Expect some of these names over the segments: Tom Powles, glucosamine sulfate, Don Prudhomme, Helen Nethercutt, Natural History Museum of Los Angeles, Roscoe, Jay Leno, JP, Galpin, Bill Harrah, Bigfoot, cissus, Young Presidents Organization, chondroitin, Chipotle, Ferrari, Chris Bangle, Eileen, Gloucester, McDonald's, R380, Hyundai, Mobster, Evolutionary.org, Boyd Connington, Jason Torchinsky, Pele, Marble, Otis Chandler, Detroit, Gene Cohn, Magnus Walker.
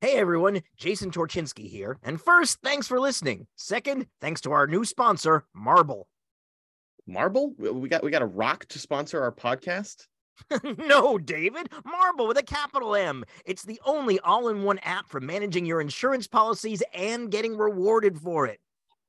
Hey everyone, Jason Torchinsky here. And first, thanks for listening. Second, thanks to our new sponsor, Marble. Marble? We got a rock to sponsor our podcast? No, David. Marble with a capital M. It's the only all-in-one app for managing your insurance policies and getting rewarded for it.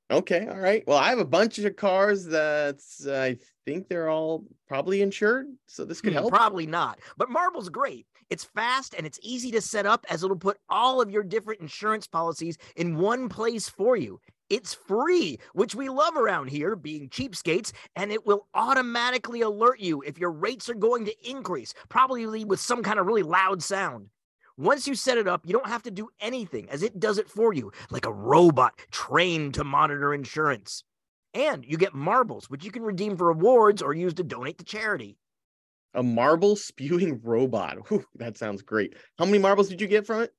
Okay, all right. Well, I have a bunch of cars that's, I think they're all probably insured, so this could help. Probably not, but Marble's great. It's fast and it's easy to set up as it'll put all of your different insurance policies in one place for you. It's free, which we love around here, being cheapskates, and it will automatically alert you if your rates are going to increase, probably with some kind of really loud sound. Once you set it up, you don't have to do anything, as it does it for you, like a robot trained to monitor insurance. And you get marbles, which you can redeem for rewards or use to donate to charity. A marble spewing robot. Whew, that sounds great. How many marbles did you get from it?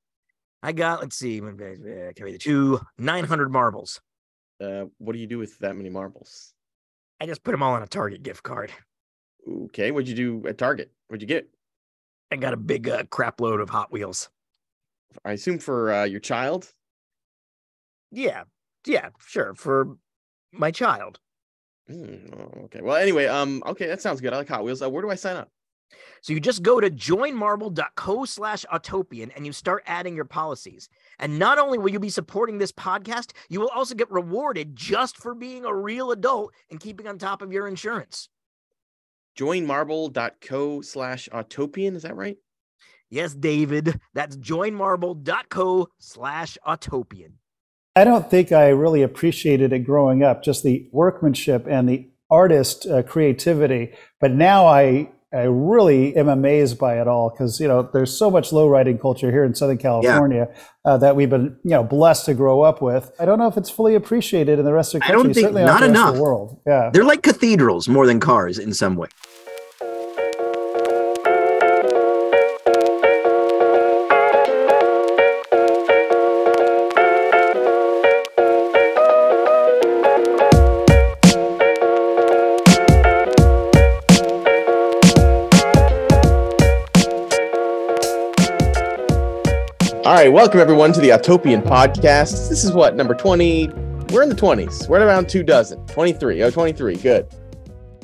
I got, let's see, 900 marbles. What do you do with that many marbles? I just put them all on a Target gift card. Okay, what'd you do at Target? What'd you get? I got a big crap load of Hot Wheels. I assume for your child? Yeah, sure. For my child. Okay. Well, anyway, okay, that sounds good. I like Hot Wheels. Where do I sign up? So you just go to joinmarble.co/Autopian and you start adding your policies. And not only will you be supporting this podcast, you will also get rewarded just for being a real adult and keeping on top of your insurance. joinmarble.co/Autopian. Is that right? Yes, David. That's joinmarble.co/Autopian. I don't think I really appreciated it growing up, just the workmanship and the artist creativity. But now I really am amazed by it all because, there's so much lowriding culture here in Southern California that we've been, blessed to grow up with. I don't know if it's fully appreciated in the rest of the country. I don't think, not enough. The world. Yeah. They're like cathedrals more than cars in some way. All right, welcome everyone to the Autopian podcast. This is what, number 20? We're in the 20s. We're at around 23, good.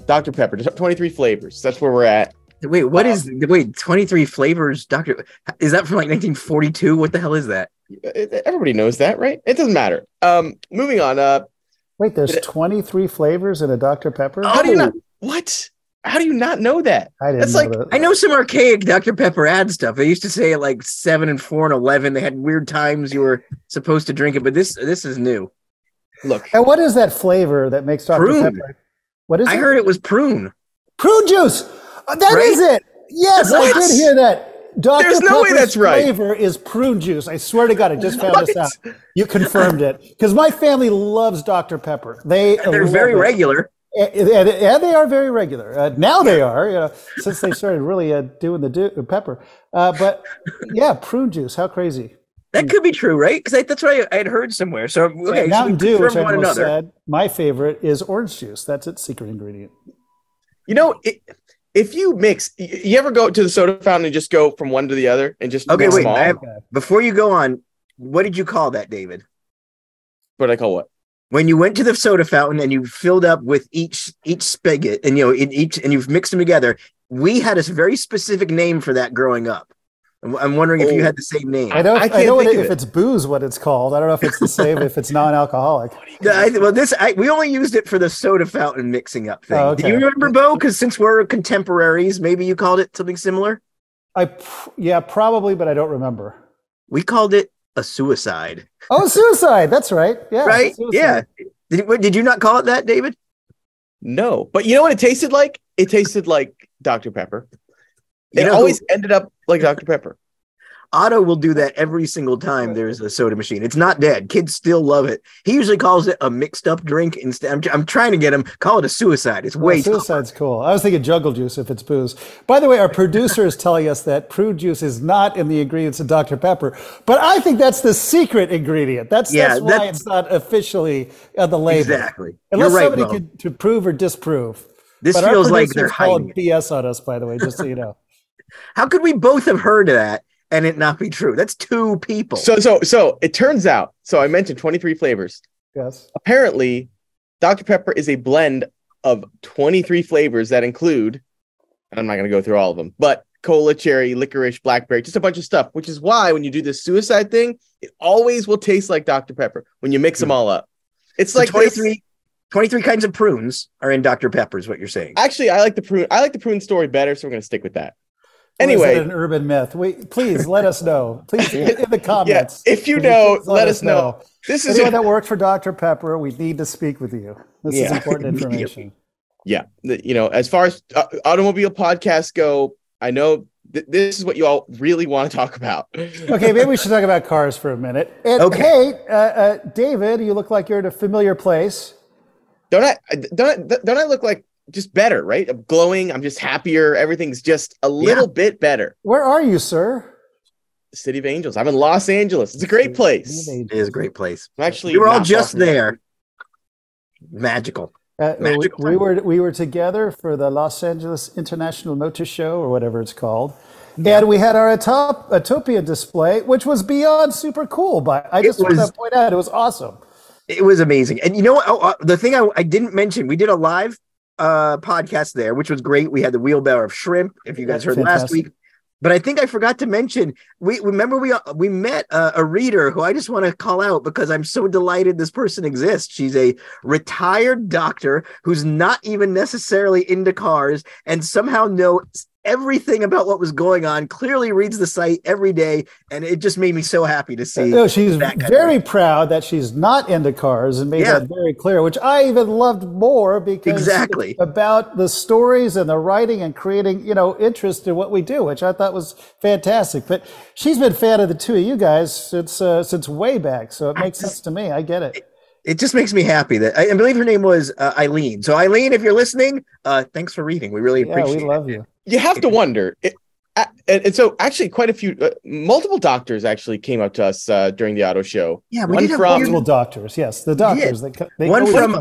Dr. Pepper, 23 flavors. That's where we're at. Wait, what is, 23 flavors, Dr. Is that from like 1942? What the hell is that? Everybody knows that, right? It doesn't matter. Moving on. Wait, there's 23 flavors in a Dr. Pepper? How do you not? What? How do you not know that? I didn't know that. I know some archaic Dr. Pepper ad stuff. They used to say like 7 and 4 and 11. They had weird times you were supposed to drink it, but this is new. Look. And what is that flavor that makes Dr. Pepper? What is it? I heard it was prune. Prune juice. That is it. Yes, what? I did hear that. There's no way that's right. Dr. Pepper's flavor is prune juice. I swear to God, I just found this out. You confirmed it. Because my family loves Dr. Pepper. They're very regular. And they are very regular. Now they are, since they started really doing the pepper. But yeah, prune juice. How crazy. That could be true, right? Because that's what I had heard somewhere. So okay, Mountain Dew, which I almost said, my favorite is orange juice. That's its secret ingredient. If you mix, you ever go to the soda fountain and just go from one to the other and just mix them all? Before you go on, what did you call that, David? What did I call what? When you went to the soda fountain and you filled up with each spigot and and you've mixed them together, we had a very specific name for that growing up. I'm wondering if you had the same name. I don't know if it's booze, what it's called. I don't know if it's the same, if it's non-alcoholic. We only used it for the soda fountain mixing up thing. Oh, okay. Do you remember, Bo? Because since we're contemporaries, maybe you called it something similar. Yeah, probably, but I don't remember. We called it a suicide. Oh, suicide. That's right. Yeah. Right? Suicide. Yeah. Did you not call it that, David? No. But you know what it tasted like? It tasted like Dr. Pepper. It always ended up like Dr. Pepper. Otto will do that every single time there's a soda machine. It's not dead. Kids still love it. He usually calls it a mixed up drink instead. I'm trying to get him call it a suicide. It's way suicide's tough. Cool. I was thinking jungle juice if it's booze. By the way, our producer is telling us that prune juice is not in the ingredients of Dr. Pepper, but I think that's the secret ingredient. That's why it's not officially on the label. Exactly. Unless somebody could prove or disprove. This feels like they're hiding BS on us, by the way, just so you know. How could we both have heard of that? and it not be true. That's two people. So it turns out, so I mentioned 23 flavors. Yes. Apparently, Dr. Pepper is a blend of 23 flavors that include, I'm not going to go through all of them, but cola, cherry, licorice, blackberry, just a bunch of stuff, which is why when you do this suicide thing, it always will taste like Dr. Pepper when you mix them all up. It's so like 23 kinds of prunes are in Dr. Pepper is what you're saying. Actually, I like the prune story better, so we're going to stick with that. Anyway, is it an urban myth? Please let us know. Please in the comments. Yeah, if you know, let us know. This is anyone that worked for Dr. Pepper. We need to speak with you. This is important information. Yeah, you know, as far as automobile podcasts go, I know this is what you all really want to talk about. Okay, maybe we should talk about cars for a minute. And okay, hey, David, you look like you're in a familiar place. Don't I look like? Just better, right? I'm glowing. I'm just happier. Everything's just a little bit better. Where are you, sir? City of Angels. I'm in Los Angeles. It's a great place. It is a great place. Actually, we were all just there. Magical. Magical. We were together for the Los Angeles International Motor Show or whatever it's called, and we had our Autopian display, which was beyond super cool. But I just want to point out, it was awesome. It was amazing. And you know what? The thing I didn't mention, we did a live podcast there, which was great. We had the wheelbarrow of shrimp, if you guys heard last week. But I think I forgot to mention, we met a reader who I just want to call out because I'm so delighted this person exists. She's a retired doctor who's not even necessarily into cars and somehow knows everything about what was going on, clearly reads the site every day, and it just made me so happy to see. No, she's very proud that she's not into cars and made that very clear, which I even loved more because it's about the stories and the writing and creating, you know, interest in what we do, which I thought was fantastic. But she's been a fan of the two of you guys since way back, so it makes sense to me. I get it. It just makes me happy that I believe her name was Eileen. So Eileen, if you're listening, thanks for reading. We really appreciate it. We love you. You have to wonder. And so actually quite a few, multiple doctors actually came up to us during the auto show. Yeah, we did have multiple doctors. Yes, the doctors. They one from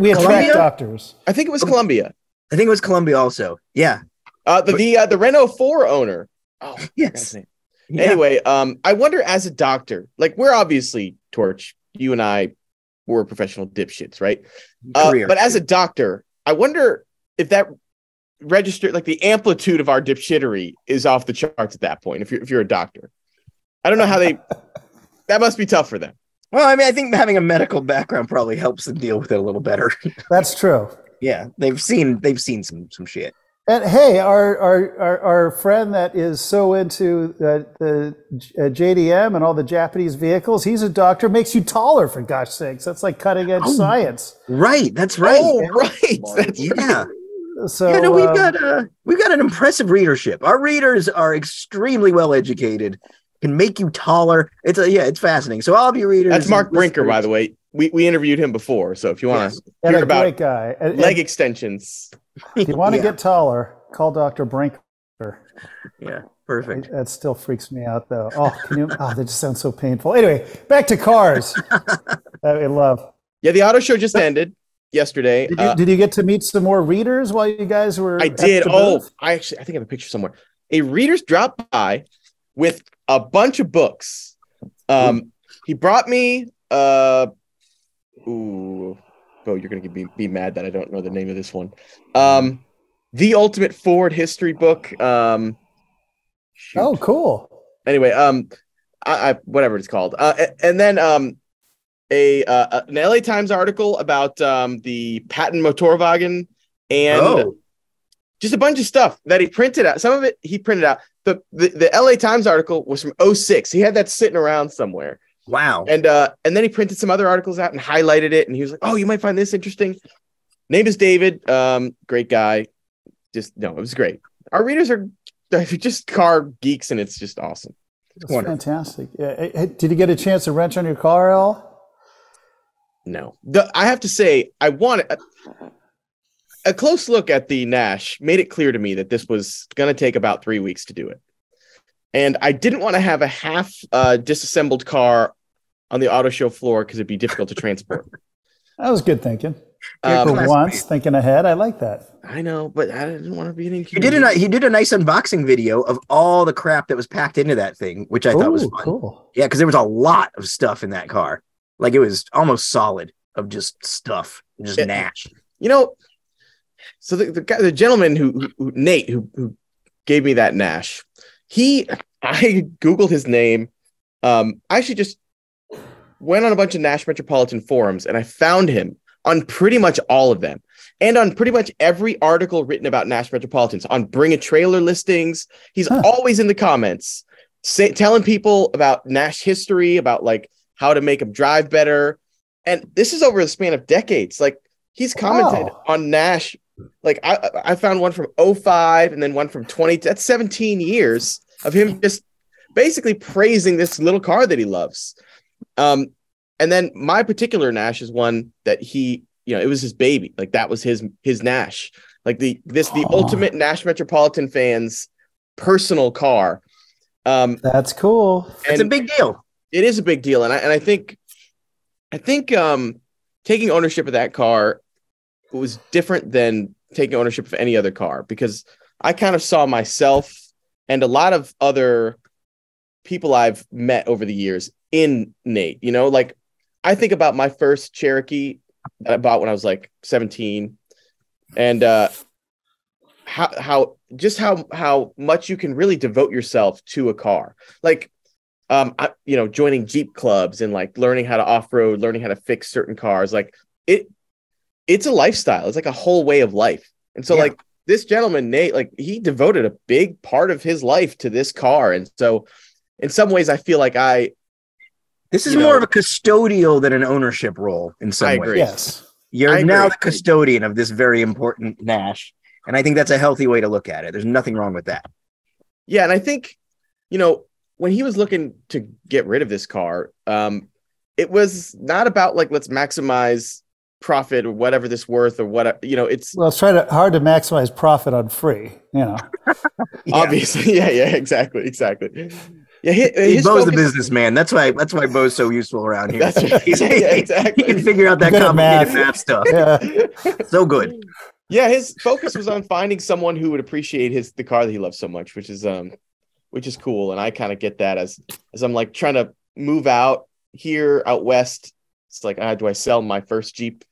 we attract doctors. I think it was Columbia. I think it was Columbia also. Yeah. The Renault 4 owner. Oh, yes. Yeah. Anyway, I wonder as a doctor, like we're obviously, Torch, you and I, were professional dipshits, right? But as a doctor, I wonder if that registered, like the amplitude of our dipshittery is off the charts at that point. If you're a doctor, I don't know how they. That must be tough for them. Well, I mean, I think having a medical background probably helps them deal with it a little better. That's true. Yeah, they've seen some shit. And hey, our friend that is so into the JDM and all the Japanese vehicles, he's a doctor, makes you taller, for gosh sakes. That's like cutting edge science. Right, that's right. Oh, right. That's right. So yeah, no, we've got an impressive readership. Our readers are extremely well educated, can make you taller. It's fascinating. So all of you readers. That's Mark Brinker, by the way. We interviewed him before, so if you want to hear about great guy. Leg extensions. If you want to get taller, call Dr. Brinker. Yeah, perfect. That still freaks me out, though. Oh, that just sounds so painful. Anyway, back to cars. I love. Yeah, the auto show just ended yesterday. Did you get to meet some more readers while you guys were? I did. Oh, I think I have a picture somewhere. A reader's dropped by with a bunch of books. He brought me. Oh, you're going to be mad that I don't know the name of this one. The Ultimate Ford History book. Oh, cool. Anyway, I whatever it's called. And then an LA Times article about the patent Motorwagen and just a bunch of stuff that he printed out. Some of it he printed out. The LA Times article was from 2006. He had that sitting around somewhere. Wow. And then he printed some other articles out and highlighted it. And he was like, oh, you might find this interesting. Name is David. Great guy. It was great. Our readers are just car geeks, and it's just awesome. It's fantastic. Yeah. Did you get a chance to wrench on your car at all? No. I have to say, I wanted a close look at the Nash made it clear to me that this was going to take about 3 weeks to do it. And I didn't want to have a half disassembled car on the auto show floor because it'd be difficult to transport. That was good thinking. For once, thinking ahead. I like that. I know, but I didn't want to be any curious. He did a nice unboxing video of all the crap that was packed into that thing, which I thought was fun. Cool. Yeah, because there was a lot of stuff in that car. Like, it was almost solid of just stuff, just Nash. You know, so the gentleman who Nate, who gave me that Nash, I Googled his name. I actually just went on a bunch of Nash Metropolitan forums, and I found him on pretty much all of them, and on pretty much every article written about Nash Metropolitans, on Bring a Trailer listings. He's always in the comments telling people about Nash history, about like how to make them drive better. And this is over the span of decades. Like, he's commented on Nash. Like, I found one from 2005 and then one from 20. That's 17 years of him just basically praising this little car that he loves. And then my particular Nash is one that he, you know, it was his baby. Like, that was his Nash, like the ultimate Nash Metropolitan fan's personal car. That's cool. It's a big deal. It is a big deal. And I think taking ownership of that car was different than taking ownership of any other car, because I kind of saw myself and a lot of other people I've met over the years in Nate. You know, like, I think about my first Cherokee that I bought when I was like 17, and how much you can really devote yourself to a car. Like, joining Jeep clubs and like learning how to off-road, learning how to fix certain cars. Like, it's a lifestyle. It's like a whole way of life. And so like this gentleman, Nate, like, he devoted a big part of his life to this car. And so in some ways I feel like this is more of a custodial than an ownership role in some ways. Yes. You're now the custodian of this very important Nash. And I think that's a healthy way to look at it. There's nothing wrong with that. Yeah. And I think, you know, when he was looking to get rid of this car, it was not about like, let's maximize profit or whatever this worth or what, you know, it's hard to maximize profit on free, you know. Obviously. Yeah, exactly. Yeah, Bo's the businessman. That's why Bo's so useful around here. That's right. Exactly. He can figure out that complicated math stuff. Yeah. So good. Yeah, his focus was on finding someone who would appreciate the car that he loves so much, which is cool. And I kind of get that as I'm like trying to move out here, out west. It's like, do I sell my first Jeep?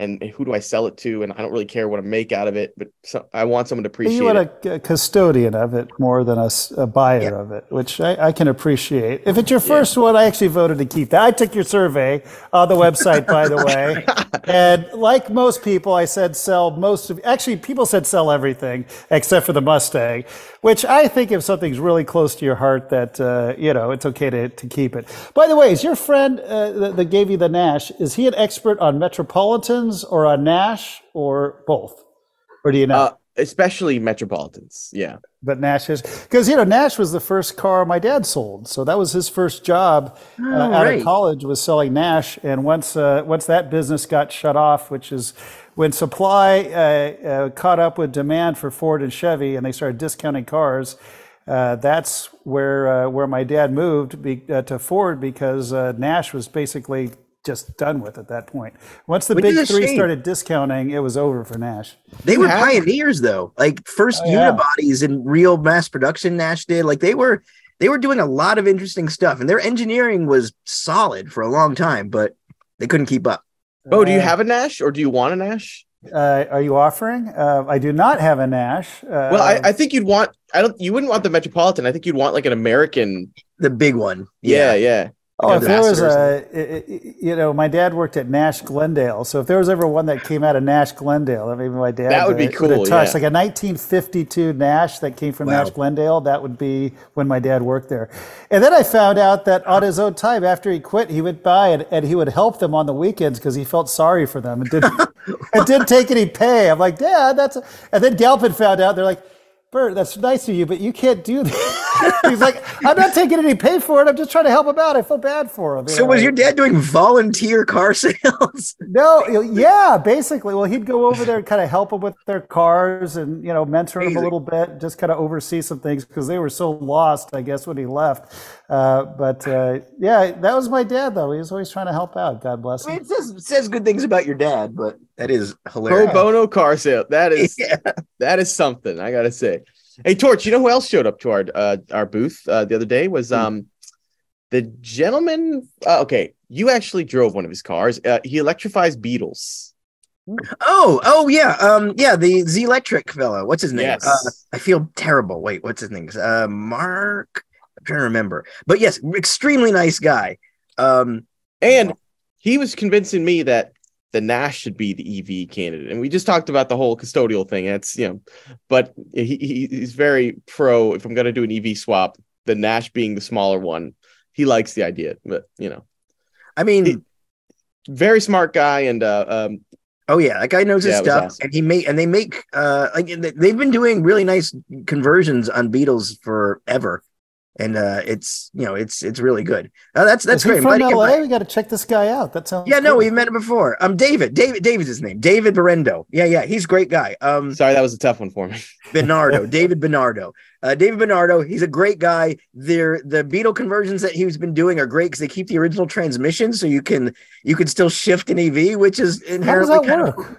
And who do I sell it to? And I don't really care what I make out of it, but I want someone to appreciate it. You want a custodian of it more than a buyer of it, which I can appreciate. If it's your first one, I actually voted to keep that. I took your survey on the website, by the way. And like most people, I said sell people said sell everything except for the Mustang, which I think if something's really close to your heart that, you know, it's okay to keep it. By the way, is your friend that gave you the Nash, is he an expert on Metropolitan? Or a Nash, or both, or do you know? Especially Metropolitans, yeah. But Nash is, because you know, Nash was the first car my dad sold, so that was his first job out of college, was selling Nash. And once that business got shut off, which is when supply caught up with demand for Ford and Chevy, and they started discounting cars. That's where my dad moved to Ford, because Nash was basically just done with at that point. Once the big three started discounting, it was over for Nash. They were pioneers, though. Like, first unibodies in real mass production, Nash did. Like, they were doing a lot of interesting stuff, and their engineering was solid for a long time, but they couldn't keep up. Bo, do you have a Nash, or do you want a Nash? Are you offering? I do not have a Nash. Well, I think you'd want. You wouldn't want the Metropolitan. I think you'd want like an American, the big one. Yeah. Oh, if there was my dad worked at Nash Glendale, so if there was ever one that came out of Nash Glendale, I mean, my dad, that would be cool. Like a 1952 Nash that came from Nash Glendale, that would be when my dad worked there. And then I found out that on his own time, after he quit, he would buy it and he would help them on the weekends because he felt sorry for them and didn't take any pay. I'm like, Dad, and then Galpin found out. They're like, Bert, that's nice of you, but you can't do that. He's like, I'm not taking any pay for it. I'm just trying to help him out. I feel bad for him. So was your dad doing volunteer car sales? No. Yeah, basically. Well, he'd go over there and kind of help them with their cars and, you know, mentor them a little bit, just kind of oversee some things because they were so lost, I guess, when he left. Yeah, that was my dad, though. He was always trying to help out. God bless him. I mean, it says good things about your dad, but that is hilarious. Pro bono car sale. That is, that is something, I got to say. Hey, Torch, you know who else showed up to our booth the other day was the gentleman. Okay, you actually drove one of his cars. He electrifies Beetles. Oh, yeah. Yeah, the Z-Electric fellow. What's his name? Yes. I feel terrible. Wait, what's his name? Mark? I'm trying to remember. But yes, extremely nice guy. And he was convincing me that the Nash should be the EV candidate. And we just talked about the whole custodial thing. That's, you know, but he's very pro. If I'm going to do an EV swap, the Nash being the smaller one, he likes the idea, but you know, I mean, very smart guy. And, oh yeah, that guy knows his stuff. Awesome. And they make, like they've been doing really nice conversions on Beetles forever. And it's, you know, it's really good. That's great. From LA? We got to check this guy out. That sounds cool. No, we've met him before. David's his name. David Berendo. Yeah, he's a great guy. Sorry, that was a tough one for me. David Bernardo. He's a great guy. The Beetle conversions that he's been doing are great because they keep the original transmission, so you can still shift an EV, which is inherently kind of.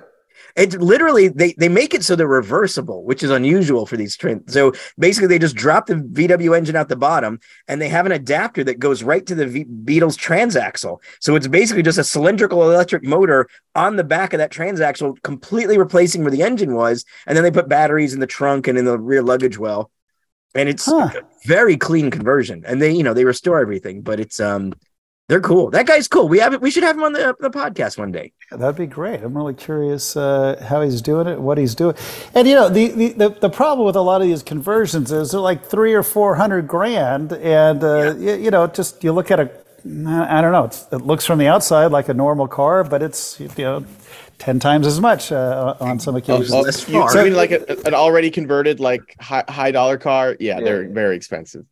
It's literally they make it so they're reversible, which is unusual for these trends. So basically, they just drop the VW engine out the bottom, and they have an adapter that goes right to the Beetle's transaxle. So it's basically just a cylindrical electric motor on the back of that transaxle, completely replacing where the engine was. And then they put batteries in the trunk and in the rear luggage well, and it's a very clean conversion. And they restore everything, but it's they're cool. That guy's cool. We should have him on the podcast one day. Yeah, that'd be great. I'm really curious how he's doing it, what he's doing. And you know, the problem with a lot of these conversions is they're like $300,000 or $400,000, and just you look at I don't know. It looks from the outside like a normal car, but it's 10 times as much on some occasions. I mean, like an already converted like high dollar car. Yeah, they're very expensive.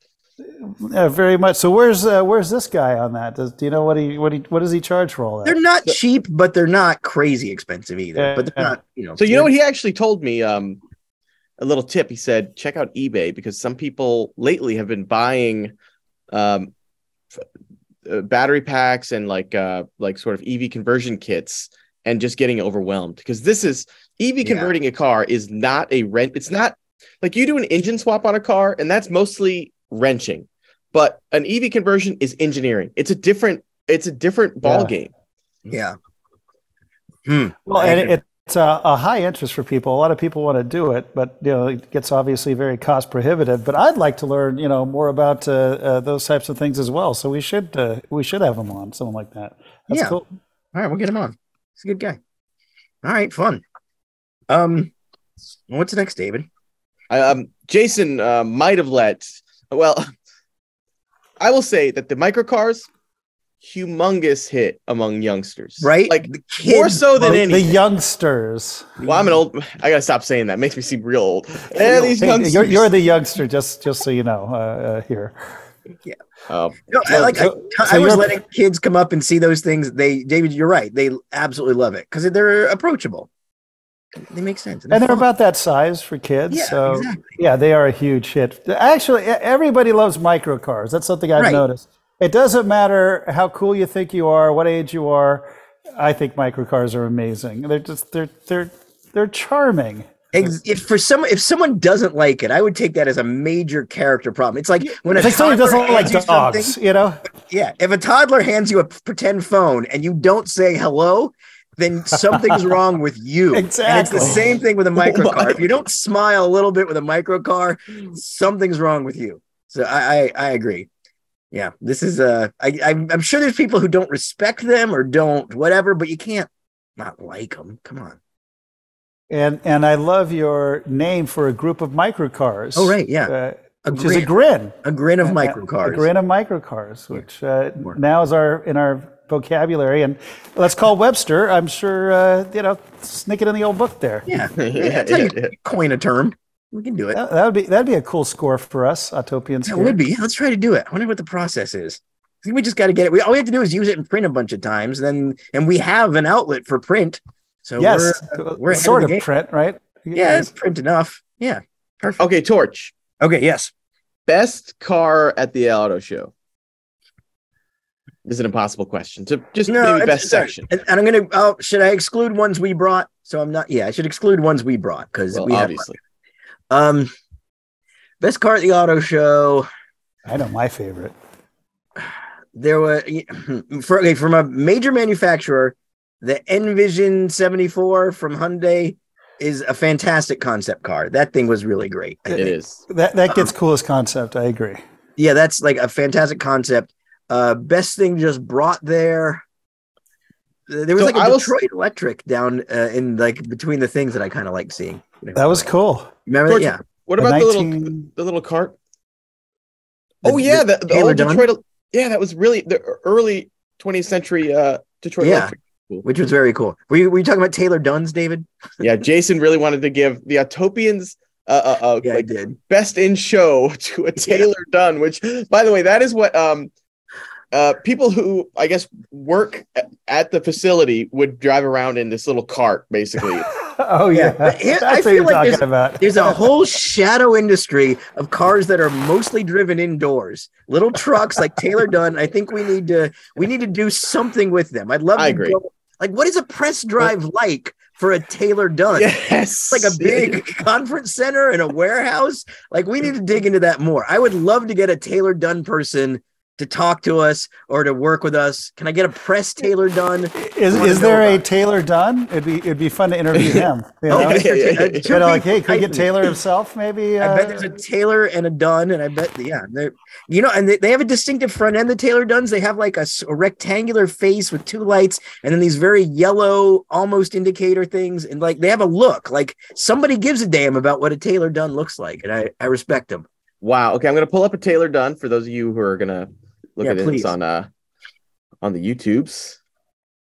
Very much. So where's this guy on that? Do you know what does he charge for all that? They're not cheap, but they're not crazy expensive either. But they're not, So you know what he actually told me? A little tip. He said, check out eBay because some people lately have been buying battery packs and like sort of EV conversion kits and just getting overwhelmed because this is EV converting a car is not a rent. It's not like you do an engine swap on a car, and that's mostly wrenching, but an EV conversion is engineering. It's a different ball game. Yeah. Well, and it's a high interest for people. A lot of people want to do it, but it gets obviously very cost prohibitive. But I'd like to learn, more about those types of things as well. So we should have him on, someone like that. That's cool. All right, we'll get him on. He's a good guy. All right, fun. What's next, David? Jason might have let. Well, I will say that the microcars, humongous hit among youngsters, right? Like the kids, more so than any. The youngsters. Well, I'm an old. I gotta stop saying that. It makes me seem real old. These youngsters. You're the youngster, just so you know. Here. Yeah. I was letting kids come up and see those things. David, you're right. They absolutely love it because they're approachable. They make sense. And they're about that size for kids. Yeah, so, exactly. Yeah, they are a huge hit. Actually, everybody loves microcars. That's something I've noticed. It doesn't matter how cool you think you are, what age you are. I think microcars are amazing. They're just they're charming. If someone doesn't like it, I would take that as a major character problem. It's like when a toddler doesn't like dogs, Yeah, if a toddler hands you a pretend phone and you don't say hello, then something's wrong with you. Exactly. And it's the same thing with a microcar. If you don't smile a little bit with a microcar, something's wrong with you. So I agree. Yeah, this is I'm sure there's people who don't respect them or don't whatever, but you can't not like them. Come on. And I love your name for a group of microcars. Oh right, yeah. Which is a grin. A grin of microcars. A grin of microcars, which now is in our vocabulary, and let's call Webster. I'm sure sneak it in the old book there. Yeah, that's how you coin a term. We can do it. That'd be a cool score for us, Autopian score. It would be. Let's try to do it. I wonder what the process is. I think we just got to get it. All we have to do is use it and print a bunch of times. And we have an outlet for print. So yes, we're sort of print, right? Yeah, it's print enough. Yeah, perfect. Okay, Torch. Okay, yes. Best car at the auto show. This is an impossible question. So just maybe best section. And I'm gonna. Oh, should I exclude ones we brought? So I'm not. Yeah, I should exclude ones we brought because we obviously. Have best car at the auto show. I know my favorite. There were from a major manufacturer. The Envision 74 from Hyundai is a fantastic concept car. That thing was really great. I think it is. That gets coolest concept. I agree. Yeah, that's like a fantastic concept. Best thing just brought there. There was Detroit Electric down in like between the things that I kind of like seeing. That was cool. Remember? George, yeah. What about the little cart? The Taylor Dunn? Detroit. Yeah, that was really the early 20th century Detroit Electric. Cool. Which was very cool. Were you talking about Taylor Dunn's, David? Yeah, Jason really wanted to give the Autopians best in show to a Taylor Dunn, which, by the way, that is what people who, I guess, work at the facility would drive around in this little cart, basically. Oh, yeah. I feel like there's a whole shadow industry of cars that are mostly driven indoors. Little trucks like Taylor Dunn. I think we need to do something with them. I'd love to go. Like, what is a press drive like for a Taylor Dunn? Yes. It's like a big conference center and a warehouse. Like, we need to dig into that more. I would love to get a Taylor Dunn person to talk to us or to work with us. Can I get a press Taylor Dunn? Is there a Taylor Dunn? It'd be fun to interview him. You know? Like, hey, can we get Taylor himself? Maybe. I bet there's a Taylor and a Dunn, and I bet and they have a distinctive front end. The Taylor Dunns, they have like a rectangular face with two lights, and then these very yellow, almost indicator things, and like they have a look. Like somebody gives a damn about what a Taylor Dunn looks like, and I respect them. Wow. Okay, I'm gonna pull up a Taylor Dunn for those of you who are gonna. Look at this on the YouTubes.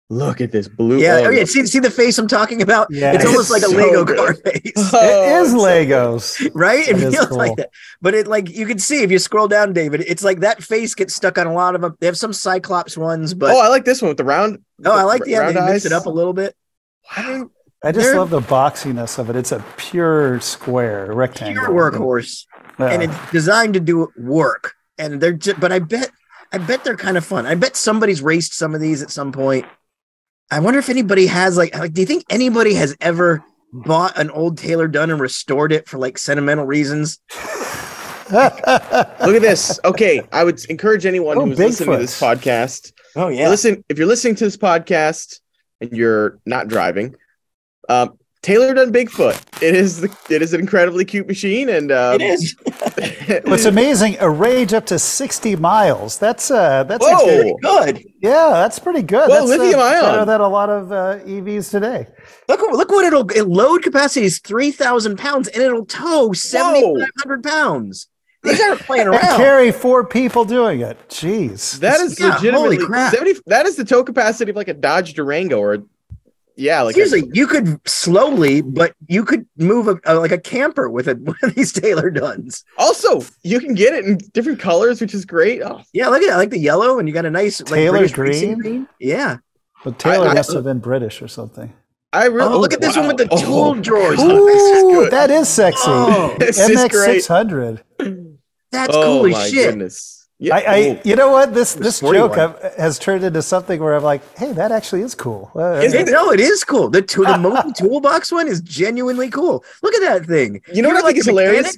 Look at this blue. Yeah. Oh, yeah. See the face I'm talking about? Yeah, it's almost like a Lego car face. Oh, it is Legos. Right? It feels cool. Like that. But it like you can see if you scroll down, David, it's like that face gets stuck on a lot of them. They have some Cyclops ones, but I like this one with the round. Oh, I like the they mix it up a little bit. Wow. I just love the boxiness of it. It's a pure square rectangle. Pure workhorse. Yeah. And it's designed to do work. And they're just, but I bet they're kind of fun. I bet somebody's raced some of these at some point. I wonder if anybody has like do you think anybody has ever bought an old Taylor Dunn and restored it for like sentimental reasons? Look at this. Okay. I would encourage anyone who's listening to this podcast. Oh yeah. Listen, if you're listening to this podcast and you're not driving, Taylor Dunn Bigfoot. It is an incredibly cute machine, and it is. What's amazing, a range up to 60 miles. That's pretty good. Yeah, that's pretty good. Well, that's lithium ion. Better than a lot of EVs today. Look what it load capacity is 3,000 pounds, and it'll tow 7,500 pounds. These aren't playing around. Carry four people doing it. Jeez, that is legitimately holy crap. 70. That is the tow capacity of like a Dodge Durango or. Yeah, like seriously, you could slowly, but you could move a camper with one of these Taylor Dunns. Also, you can get it in different colors, which is great. Oh. Yeah, look at that. I like the yellow, and you got a nice Taylor green. Yeah, but Taylor must have been British or something. Look at this one with the tool drawers. Ooh, is that is sexy. Oh, MX 600. That's cool as shit. Goodness. Yeah, you know what? This joke has turned into something where I'm like, hey, that actually is cool. It is cool. The Moby Toolbox one is genuinely cool. Look at that thing. You know what I think is hilarious?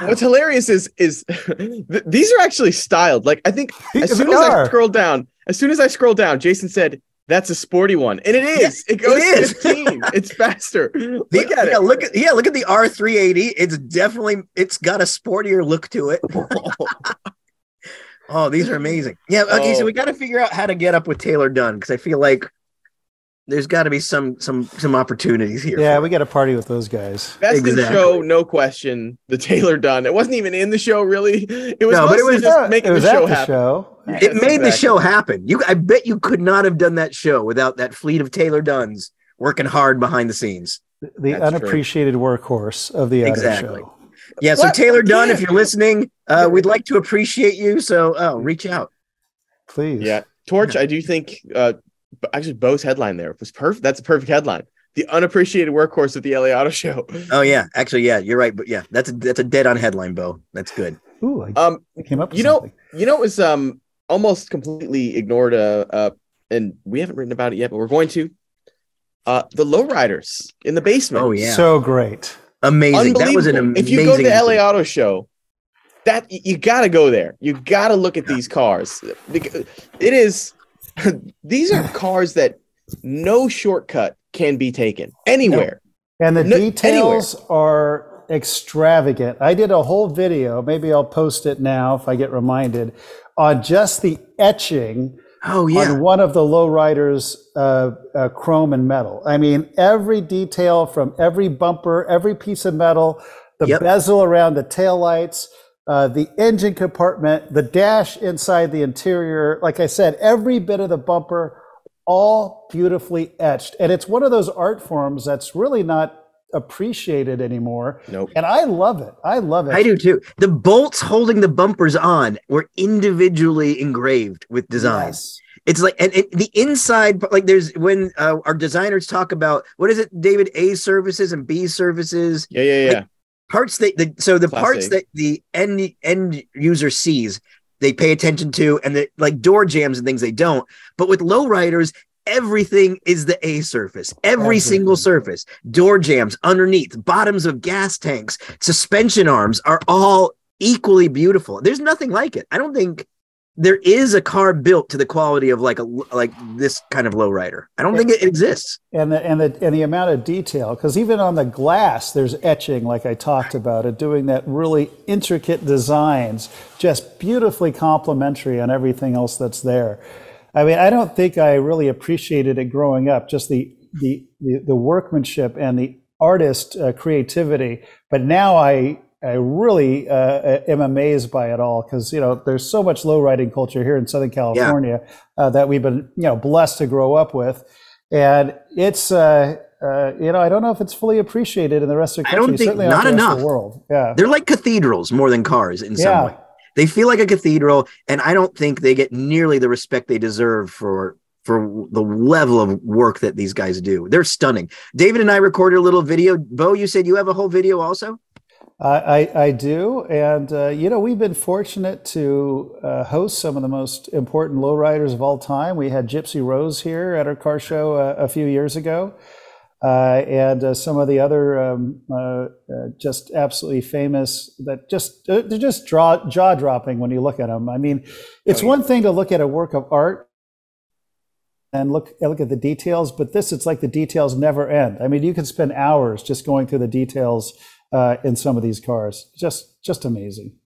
What's hilarious is these are actually styled. Like I think as soon as I scroll down, Jason said, that's a sporty one, and it is. Yeah, it goes 15. It's faster. Look at it. Look at the R380. It's definitely got a sportier look to it. Oh, these are amazing. Yeah. Okay. So we got to figure out how to get up with Taylor Dunn. Cause I feel like there's got to be some opportunities here. Yeah. We got to party with those guys. That's the show. No question. The Taylor Dunn. It wasn't even in the show really. It was, making the show happen. The show happen. I bet you could not have done that show without that fleet of Taylor Dunns working hard behind the scenes. The That's unappreciated true. Workhorse of the exactly. show. Yeah, so what? Taylor Dunn, if you're listening, we'd like to appreciate you, so reach out. Please. Yeah, Torch, I do think, actually, Bo's headline there was perfect. That's a perfect headline. The unappreciated workhorse of the LA Auto Show. Oh, yeah. Actually, yeah, you're right. But yeah, that's a dead-on headline, Bo. That's good. Ooh, I came up with something. You know, it was almost completely ignored, and we haven't written about it yet, but we're going to. The lowriders in the basement. Oh, yeah. So great. Amazing. That was an amazing. If you go to the LA Auto Show, that you got to go there. You got to look at these cars. It is. These are cars that no shortcut can be taken anywhere. No. And the details are extravagant. I did a whole video. Maybe I'll post it now if I get reminded on just the etching. Oh, yeah. On one of the lowriders, chrome and metal. I mean, every detail from every bumper, every piece of metal, the bezel around the taillights, the engine compartment, the dash inside the interior. Like I said, every bit of the bumper, all beautifully etched. And it's one of those art forms that's really not appreciated anymore. Nope. And I love it. I love it. I do too. The bolts holding the bumpers on were individually engraved with designs. Yes. It's like, and the inside, like there's when our designers talk about, what is it, David, A services and B services. Yeah. Like parts that, Class parts A. that the end user sees, they pay attention to, and the like door jams and things they don't. But with lowriders, everything is the A surface, every single surface, door jams underneath, bottoms of gas tanks, suspension arms are all equally beautiful. There's nothing like it. I don't think there is a car built to the quality of like this kind of lowrider. I don't think it exists. And the amount of detail, because even on the glass, there's etching, like I talked about it, doing that really intricate designs, just beautifully complementary on everything else that's there. I mean, I don't think I really appreciated it growing up, just the workmanship and the artist creativity. But now I really am amazed by it all, because, you know, there's so much lowriding culture here in Southern California that we've been, you know, blessed to grow up with. And it's, you know, I don't know if it's fully appreciated in the rest of the country. I don't think, certainly not enough. The world. Yeah. They're like cathedrals more than cars in some way. They feel like a cathedral, and I don't think they get nearly the respect they deserve for the level of work that these guys do. They're stunning. David and I recorded a little video. Bo, you said you have a whole video also? I do, and you know, we've been fortunate to host some of the most important lowriders of all time. We had Gypsy Rose here at our car show a few years ago. And some of the other just absolutely famous that just they're just jaw-dropping when you look at them. I mean, it's one thing to look at a work of art and look at the details, but this, it's like the details never end. I mean, you could spend hours just going through the details in some of these cars. Just amazing.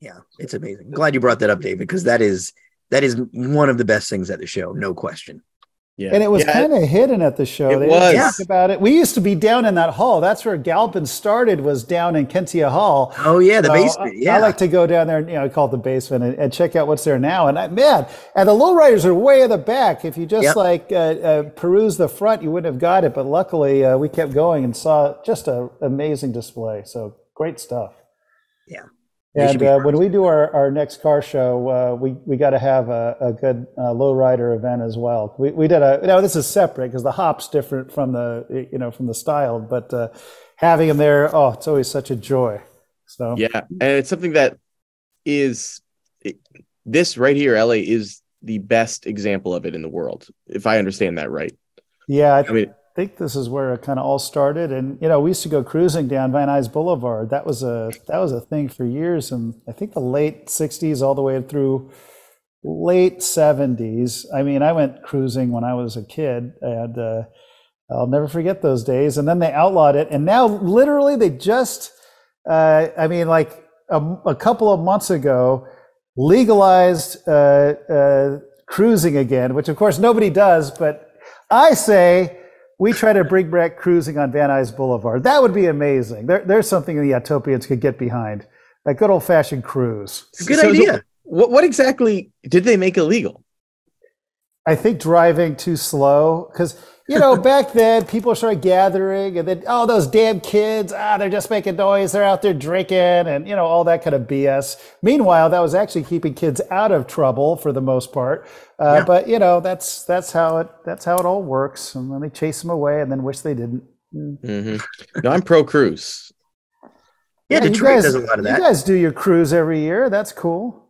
Yeah, it's amazing. Glad you brought that up, David, because that is one of the best things at the show, no question. Yeah. And it was kind of hidden at the show. They didn't talk about it. We used to be down in that hall. That's where Galpin started, was down in Kentia Hall. Oh, yeah, the basement. Yeah. I like to go down there, and, you know, call it the basement, and check out what's there now. And, and the lowriders are way in the back. If you just, peruse the front, you wouldn't have got it. But luckily, we kept going and saw just an amazing display. So, great stuff. Yeah. And when we do our next car show, we got to have a good lowrider event as well. We did now this is separate because the hop's different from the, you know, from the style, but having them there, it's always such a joy. So yeah, and it's something that is this right here. LA is the best example of it in the world, if I understand that right. Yeah, I think this is where it kind of all started, and you know, we used to go cruising down Van Nuys Boulevard. That was a thing for years, and I think the late '60s all the way through late '70s. I mean, I went cruising when I was a kid, and I'll never forget those days. And then they outlawed it, and now literally they just, like a couple of months ago, legalized cruising again, which of course nobody does, but I say. We try to bring back cruising on Van Nuys Boulevard. That would be amazing. There's something the Autopians could get behind. That good old-fashioned cruise. Good idea. What exactly did they make illegal? I think driving too slow. Because you know, back then people started gathering, and then, oh, those damn kids, they're just making noise, they're out there drinking, and, you know, all that kind of BS. Meanwhile, that was actually keeping kids out of trouble for the most part. Yeah. But, you know, that's how it all works. And then they chase them away and then wish they didn't. Mm-hmm. No, I'm pro cruise. Yeah, Detroit does a lot of that. You guys do your cruise every year. That's cool.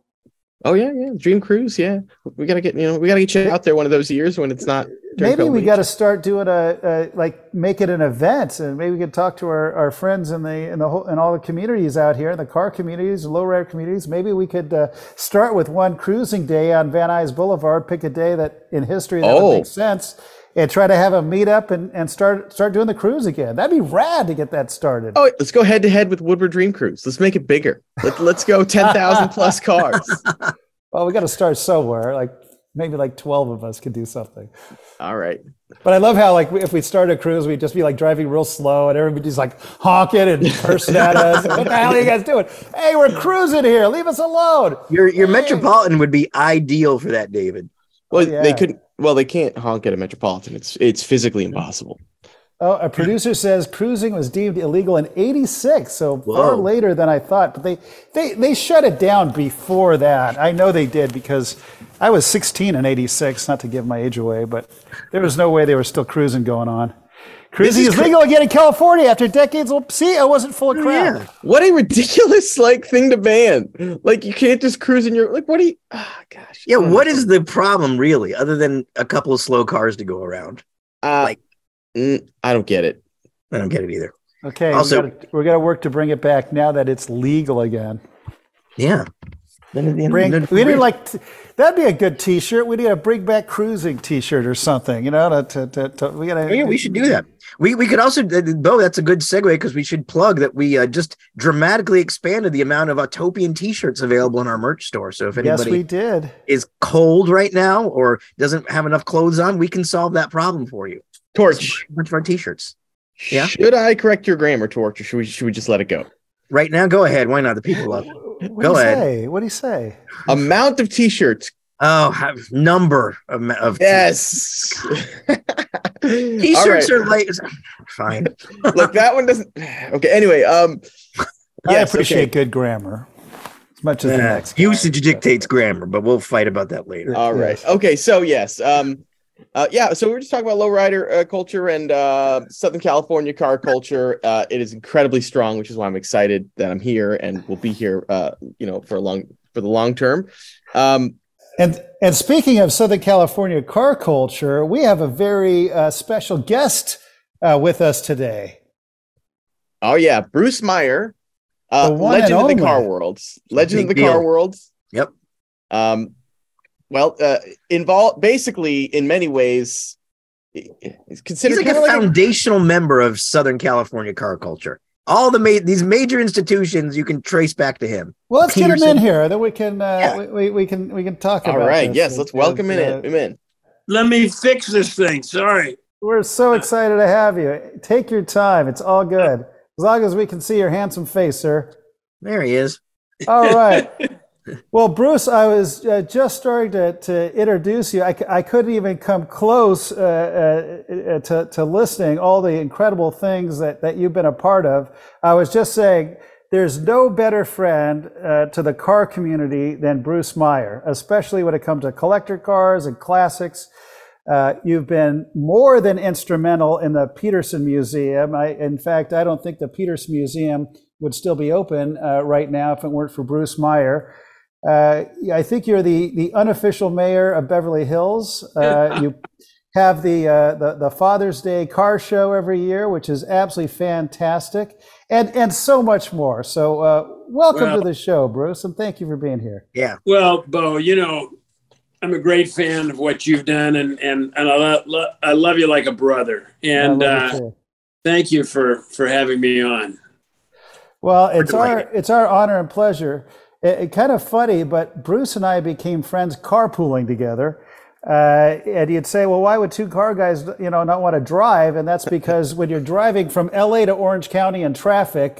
Oh yeah, Dream Cruise, yeah. We gotta get you out there one of those years when it's not. Maybe we gotta start doing like make it an event, and maybe we could talk to our friends in all the communities out here, the car communities, low rent communities. Maybe we could start with one cruising day on Van Nuys Boulevard. Pick a day that in history that would make sense, and try to have a meet up and start doing the cruise again. That'd be rad to get that started. Oh, let's go head to head with Woodward Dream Cruise. Let's make it bigger. Let's go 10,000 plus cars. Well, we got to start somewhere. Like maybe like 12 of us could do something. All right. But I love how, like, if we start a cruise, we'd just be like driving real slow and everybody's like honking and cursing at us. What the hell are you guys doing? Hey, we're cruising here. Leave us alone. Your Metropolitan would be ideal for that, David. Well, oh, yeah. They can't honk at a Metropolitan. It's physically impossible. Oh, a producer says cruising was deemed illegal in 86, so far later than I thought. But they shut it down before that. I know they did because I was 16 in 86, not to give my age away, but there was no way they were still cruising going on. Cruising is legal again in California after decades. See, I wasn't full of crap. Yeah. What a ridiculous thing to ban. Like, you can't just cruise in your, like, what do you, gosh. Yeah, what is the problem really, other than a couple of slow cars to go around? I don't get it. I don't get it either. Okay, also, we're gonna work to bring it back now that it's legal again. Yeah. That'd be a good T-shirt. We need a bring back cruising T-shirt or something. You know, we should do that. We could also, Bo. That's a good segue because we should plug that we just dramatically expanded the amount of Autopian T-shirts available in our merch store. So if anybody is cold right now or doesn't have enough clothes on, we can solve that problem for you. Torch, a bunch of our T-shirts. Yeah. Should I correct your grammar, Torch, or should we just let it go? Right now, go ahead. Why not? The people love it. What do you say? Amount of T-shirts. Oh, number of yes. T-shirts are like fine. Look, that one doesn't. Okay. Anyway, I appreciate good grammar as much as the next guy. Usage dictates grammar, but we'll fight about that later. All right. Okay. So yes. So we were just talking about lowrider culture and Southern California car culture. It is incredibly strong, which is why I'm excited that I'm here and will be here, for the long term. And speaking of Southern California car culture, we have a very special guest with us today. Oh yeah, Bruce Meyer, legend of the car world. Yep. Well, basically, in many ways, he's considered like a foundational member of Southern California car culture. All the these major institutions you can trace back to him. Well, let's Peterson. Get him in here, then we can we can talk about it. All right, yes, let's welcome him in. Let me fix this thing. Sorry, we're so excited to have you. Take your time; it's all good as long as we can see your handsome face, sir. There he is. All right. Well, Bruce, I was just starting to introduce you. I couldn't even come close to listening all the incredible things that you've been a part of. I was just saying there's no better friend to the car community than Bruce Meyer, especially when it comes to collector cars and classics. You've been more than instrumental in the Peterson Museum. In fact, I don't think the Peterson Museum would still be open right now if it weren't for Bruce Meyer. I think you're the unofficial mayor of Beverly Hills. You have the Father's Day car show every year, which is absolutely fantastic, and so much more. So welcome to the show, Bruce, and thank you for being here. Yeah. Well, Bo, you know, I'm a great fan of what you've done, and I love you like a brother. And thank you for having me on. Well, it's our honor and pleasure. It's kind of funny, but Bruce and I became friends carpooling together. And you'd say, well, why would two car guys, you know, not want to drive? And that's because when you're driving from LA to Orange County in traffic,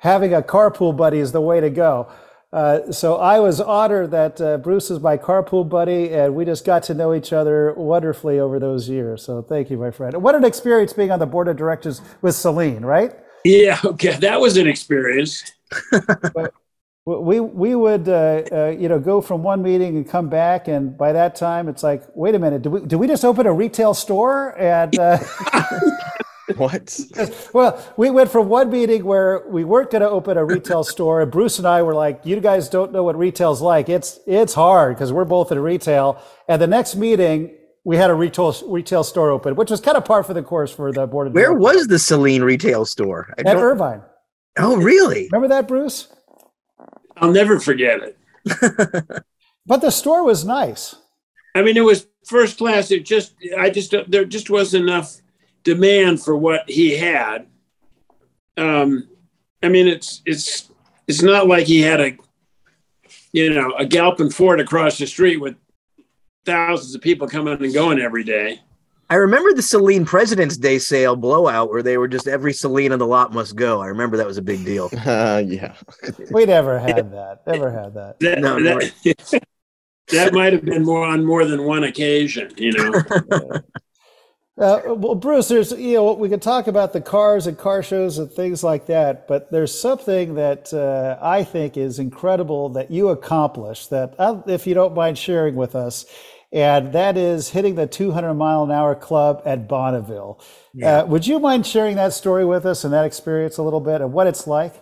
having a carpool buddy is the way to go. So I was honored that Bruce is my carpool buddy, and we just got to know each other wonderfully over those years. So thank you, my friend. What an experience being on the board of directors with Celine, right? Yeah, okay, that was an experience. We would go from one meeting and come back, and by that time it's like, wait a minute, did we just open a retail store? And what? Well, we went from one meeting where we weren't going to open a retail store, and Bruce and I were like, you guys don't know what retail's like. It's hard because we're both in retail. And the next meeting, we had a retail store open, which was kind of par for the course for the board of directors. Where was the Celine retail store? At Irvine. Oh, really? Remember that, Bruce? I'll never forget it. But the store was nice. I mean, it was first class. There just wasn't enough demand for what he had. I mean, it's not like he had a Galpin Ford across the street with thousands of people coming and going every day. I remember the Celine President's Day sale blowout where they were just every Celine on the lot must go. I remember that was a big deal. Yeah. We never had that. That might have been more than one occasion, you know. Well, Bruce, there's, we could talk about the cars and car shows and things like that, but there's something that I think is incredible that you accomplished that, if you don't mind sharing with us. And that is hitting the 200-mile-an-hour club at Bonneville. Yeah. Would you mind sharing that story with us and that experience a little bit and what it's like?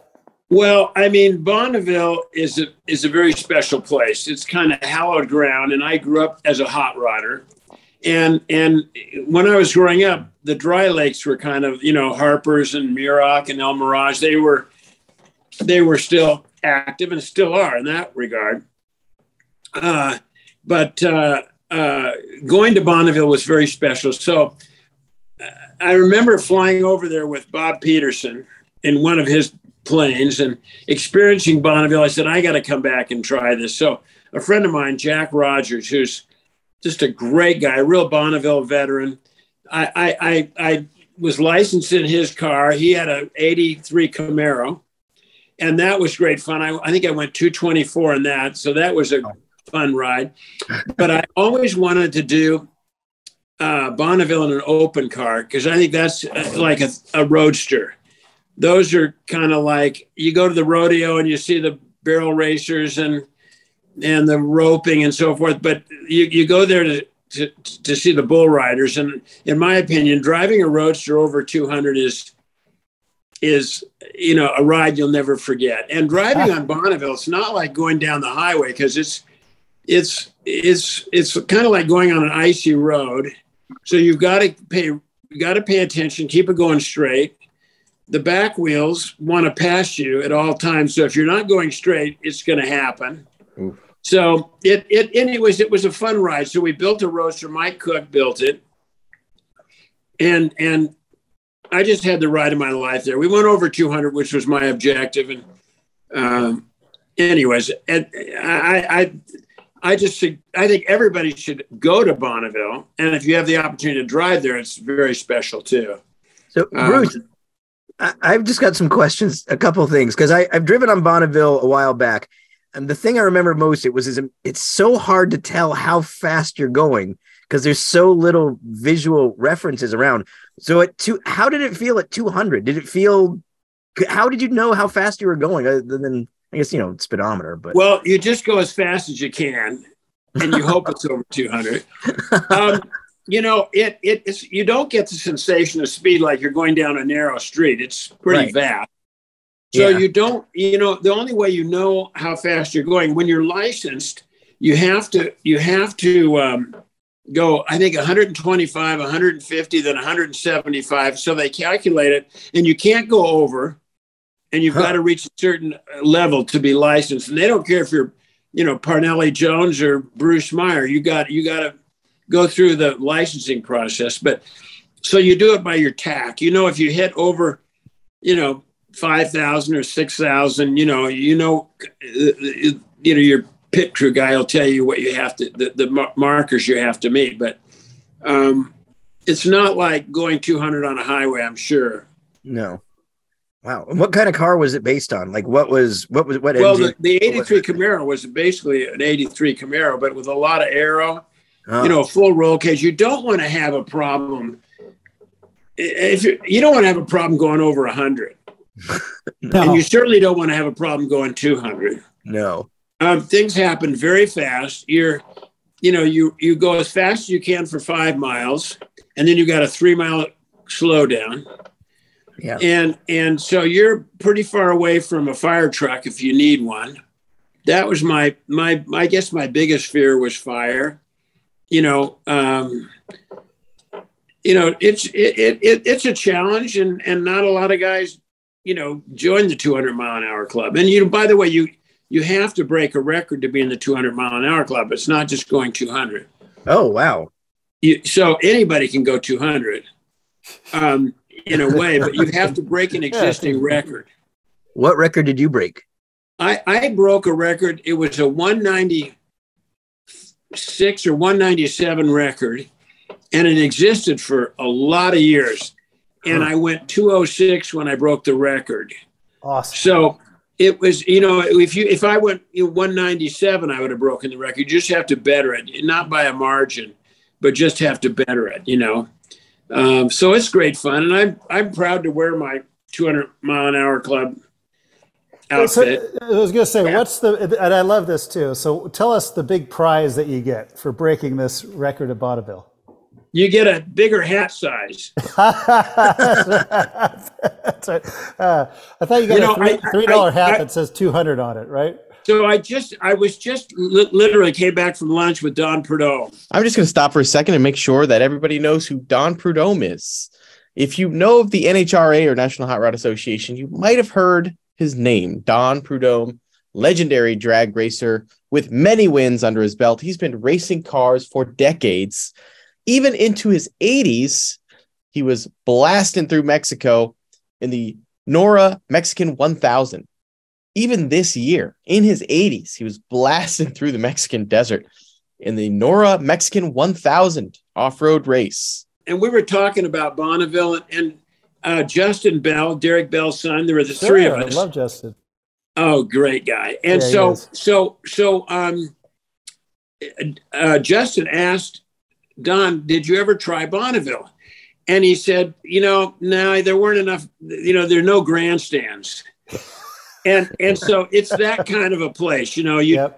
Well, I mean, Bonneville is a very special place. It's kind of hallowed ground, and I grew up as a hot rodder. And when I was growing up, the dry lakes were kind of, Harper's and Muroc and El Mirage. They were still active and still are in that regard. But going to Bonneville was very special. So I remember flying over there with Bob Peterson in one of his planes and experiencing Bonneville. I said, I got to come back and try this. So a friend of mine, Jack Rogers, who's just a great guy, a real Bonneville veteran. I was licensed in his car. He had an 83 Camaro, and that was great fun. I think I went 224 in that. So that was a fun ride, but I always wanted to do Bonneville in an open car because I think that's like a roadster. Those are kind of like you go to the rodeo and you see the barrel racers and the roping and so forth, but you go there to see the bull riders. And in my opinion, driving a roadster over 200 is a ride you'll never forget. And driving on Bonneville, it's not like going down the highway because it's kind of like going on an icy road. So you've got to pay attention, keep it going straight. The back wheels want to pass you at all times. So if you're not going straight, it's going to happen. Oof. So it was a fun ride. So we built a roadster. Mike Cook built it. And I just had the ride of my life there. We went over 200, which was my objective. And, anyways, and I think everybody should go to Bonneville, and if you have the opportunity to drive there, it's very special too. So, Bruce, I've just got some questions, a couple of things, because I've driven on Bonneville a while back, and the thing I remember most it's so hard to tell how fast you're going because there's so little visual references around. So, how did it feel at 200? How did you know how fast you were going other than? I guess, speedometer, but. Well, you just go as fast as you can and you hope it's over 200. It's you don't get the sensation of speed like you're going down a narrow street. It's pretty vast. So you don't, the only way you know how fast you're going, when you're licensed, you have to go, I think 125, 150, then 175. So they calculate it and you can't go over. And you've got to reach a certain level to be licensed. And they don't care if you're, Parnelli Jones or Bruce Meyer. You got to go through the licensing process. But so you do it by your tack. If you hit over, 5,000 or 6,000, your pit crew guy will tell you what you have to, the markers you have to meet. But it's not like going 200 on a highway, I'm sure. No. Wow. And what kind of car was it based on? Like what well, engine? The 83 Camaro was basically an 83 Camaro, but with a lot of aero, you know, full roll cage. You don't want to have a problem. If you don't want to have a problem going over 100. No. And you certainly don't want to have a problem going 200. No. Things happen very fast. You go as fast as you can for 5 miles, and then you got a 3 mile slow down. Yeah. And so you're pretty far away from a fire truck if you need one. That was my I guess my biggest fear was fire. It's a challenge, and not a lot of guys, join the 200 mile an hour club. And by the way, you have to break a record to be in the 200 mile an hour club. It's not just going 200. Oh, wow. So anybody can go 200. In a way, but you have to break an existing record. What record did you break? I broke a record. It was a 196 or 197 record, and it existed for a lot of years. And I went 206 when I broke the record. Awesome. So it was, if I went 197, I would have broken the record. You just have to better it, not by a margin, but just have to better it, So it's great fun, and I'm proud to wear my 200 mile an hour club outfit. So, I was going to say, and I love this too. So tell us the big prize that you get for breaking this record at Bonneville. You get a bigger hat size. That's right. I thought you got a $3 hat that says 200 on it, right? So I literally came back from lunch with Don Prudhomme. I'm just going to stop for a second and make sure that everybody knows who Don Prudhomme is. If you know of the NHRA or National Hot Rod Association, you might have heard his name, Don Prudhomme, legendary drag racer with many wins under his belt. He's been racing cars for decades. Even into his 80s, he was blasting through Mexico in the Nora Mexican 1000. Even this year, in his 80s, he was blasted through the Mexican desert in the Nora Mexican 1000 off-road race. And we were talking about Bonneville and Justin Bell, Derek Bell's son. There were the three of us. I love Justin. Oh, great guy. And yeah, Justin asked Don, "Did you ever try Bonneville?" And he said, no, there weren't enough. There are no grandstands. And so it's that kind of a place, there's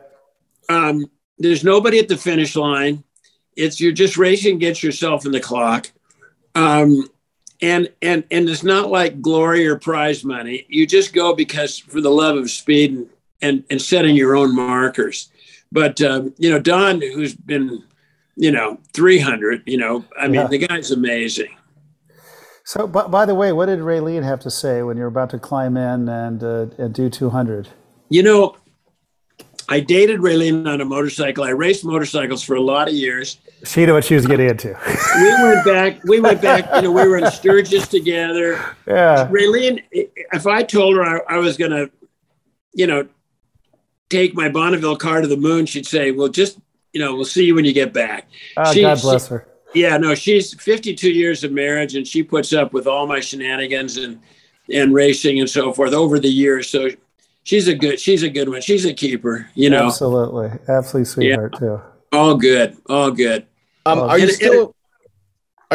nobody at the finish line. You're just racing against yourself in the clock. And it's not like glory or prize money. You just go because for the love of speed and setting your own markers. But, Don, who's been, 300, the guy's amazing. So, by the way, what did Raylene have to say when you're about to climb in and do 200? I dated Raylene on a motorcycle. I raced motorcycles for a lot of years. She knew what she was getting into. We went back. We were in Sturgis together. Yeah. Raylene, if I told her I was going to, take my Bonneville car to the moon, she'd say, "Well, just, we'll see you when you get back." Oh, God bless her. Yeah, no, she's 52 years of marriage, and she puts up with all my shenanigans and racing and so forth over the years. So she's a good one. She's a keeper, Absolutely. Absolutely sweetheart, too. All good. Are